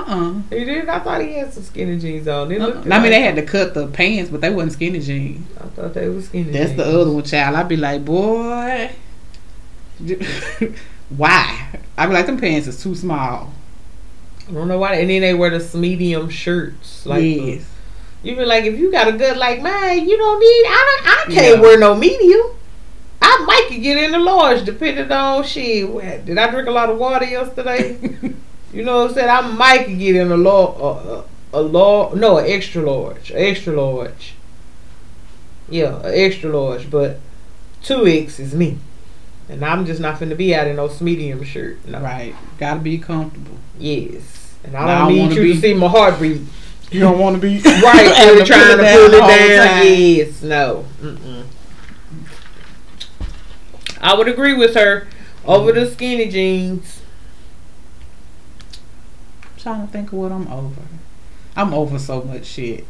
didn't. I thought he had some skinny jeans on. I mean, they had to cut the pants, but they wasn't skinny jeans. I thought they were skinny. That's jeans. That's the other one, child. I'd be like, boy. Why? I be like, them pants is too small. I don't know why. And then they wear the medium shirts. Like yes. You be like, if you got a gut like mine, you don't need. I can't wear no medium. I might could get in the large depending on shit. Did I drink a lot of water yesterday? You know what I'm saying? I might could get in an extra large. Yeah, an extra large. But 2X is me. And I'm just not finna be out in no medium shirt. No. Right. Gotta be comfortable. Yes. And I don't need you to see my heartbeat. You don't want to be... right. You're trying to pull it down. Yes. No. Mm-mm. I would agree with her over the skinny jeans. I'm trying to think of what I'm over. I'm over so much shit.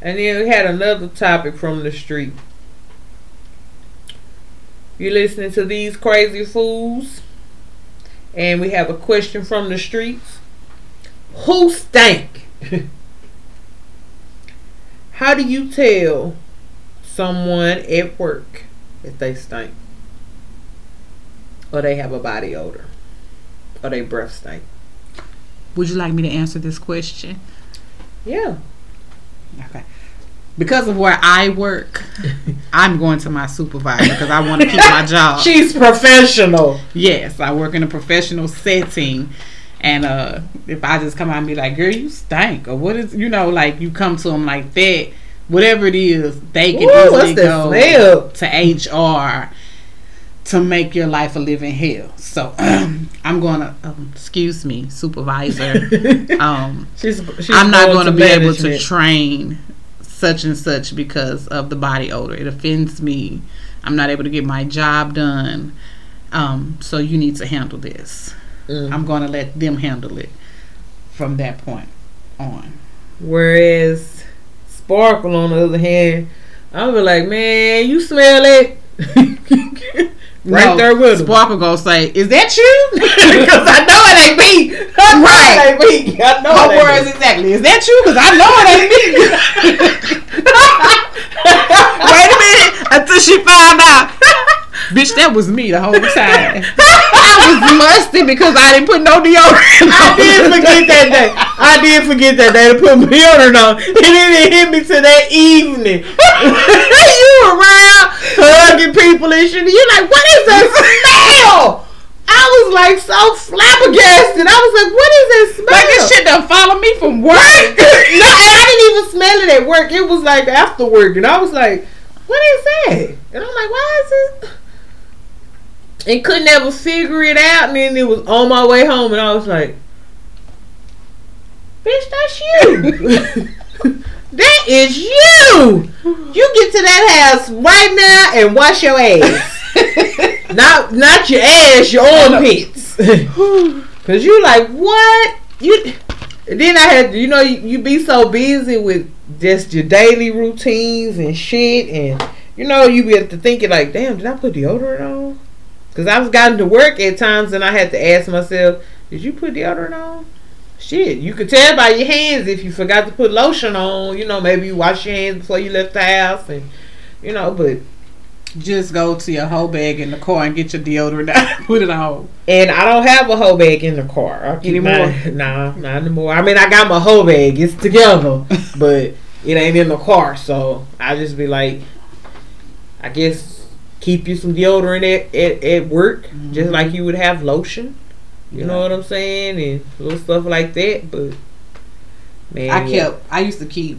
And then we had another topic from the street. You're listening to These Crazy Fools. And we have a question from the streets. Who stank? How do you tell someone at work if they stink? Or they have a body odor? Or they breath stink? Would you like me to answer this question? Yeah. Okay. Because of where I work, I'm going to my supervisor because I want to keep my job. She's professional. Yes, I work in a professional setting. And if I just come out and be like, girl, you stink. Or what is, like you come to them like that. Whatever it is, they can easily go to HR to make your life a living hell. So I'm going to, excuse me, supervisor. I'm not going to be able to train such and such because of the body odor. It offends me. I'm not able to get my job done. So you need to handle this. Mm. I'm going to let them handle it from that point on. Whereas Sparkle, on the other hand, I'll be like, man, you smell it. There with him. Sparkle going to say, is that you? Because I know it ain't me. Right. Her words exactly. Is that you? Because I know it ain't me. Wait a minute. Until she found out. Bitch, that was me the whole time. I was musty because I didn't put no deodorant on. I did forget that day to put my deodorant on. And it didn't hit me till that evening. You around hugging people and shit. You're like, what is that smell? I was like so flabbergasted. I was like, what is that smell? Like this shit done follow me from work. No, and I didn't even smell it at work. It was like after work. And I was like, what is that? And I'm like, why is it? And couldn't ever figure it out. And then it was on my way home. And I was like, bitch, that's you. That is you. You get to that house right now and wash your ass. Not your ass, your armpits. Because you like, what? And then I had, you be so busy with just your daily routines and shit. And, you be thinking like, damn, did I put deodorant on? Because I've gotten to work at times and I had to ask myself, did you put deodorant on? Shit, you could tell by your hands if you forgot to put lotion on. Maybe you wash your hands before you left the house. And, but just go to your whole bag in the car and get your deodorant out, put it on. And I don't have a whole bag in the car anymore. Not anymore. I mean, I got my whole bag. It's together, but it ain't in the car. So I just be like, I guess keep you some deodorant at work, mm-hmm. just like you would have lotion. You know what I'm saying, and little stuff like that. But man, I used to keep.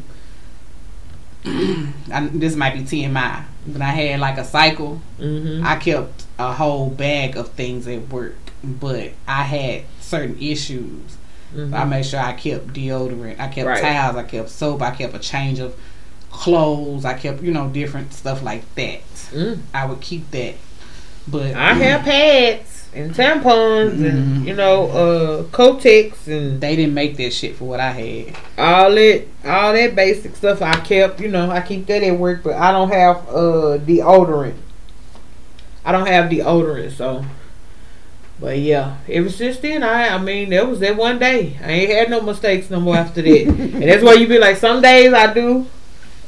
This might be TMI, but I had like a cycle. Mm-hmm. I kept a whole bag of things at work, but I had certain issues. Mm-hmm. So I made sure I kept deodorant, I kept towels, I kept soap, I kept a change of clothes, I kept different stuff like that. I would keep that, but I have pads and tampons and Kotex, and they didn't make that shit for what I had. All that basic stuff I kept. I keep that at work, but I don't have deodorant. So, but yeah, ever since then, I mean, that was that one day. I ain't had no mistakes no more after that, and that's why you be like, some days I do.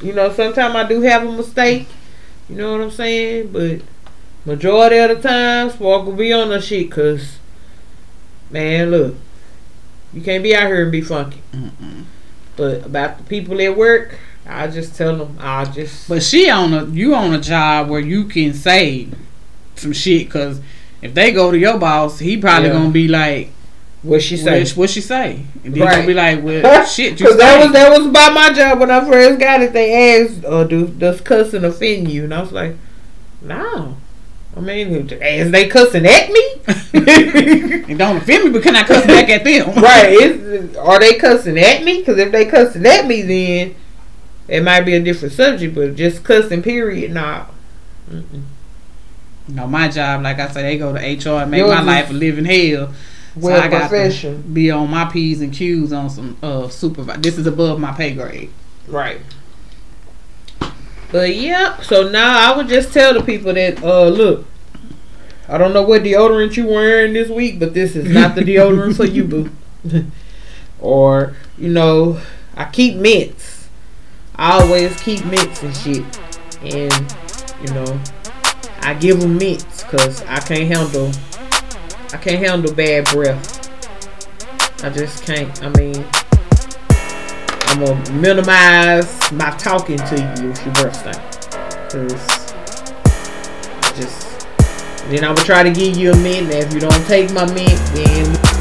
Sometimes I do have a mistake. You know what I'm saying? But majority of the time, Sparkle be on the shit, cause man, look, you can't be out here and be funky. Mm-mm. But about the people at work, I just tell them, But you on a job where you can say some shit, cause if they go to your boss, he probably gonna be like, What she say? And then you'll be like, well, shit, you say. Because that was about my job when I first got it. They asked, does cussing offend you? And I was like, no. I mean, is they cussing at me? It don't offend me, but can I cuss back at them? Right. Are they cussing at me? Because if they cussing at me, then it might be a different subject. But just cussing, period, nah. Mm-mm. No, my job, like I said, they go to HR and make my life a living hell. Well, so I got to be on my P's and Q's on some supervise. This is above my pay grade. Right. But yeah, so now I would just tell the people that, look, I don't know what deodorant you wearing this week, but this is not the deodorant for you, boo. Or, I keep mints. I always keep mints and shit. And, I give them mints because I can't handle bad breath. I just can't. I mean, I'm gonna minimize my talking to you if your breath stank. Then I would try to give you a mint. And if you don't take my mint, then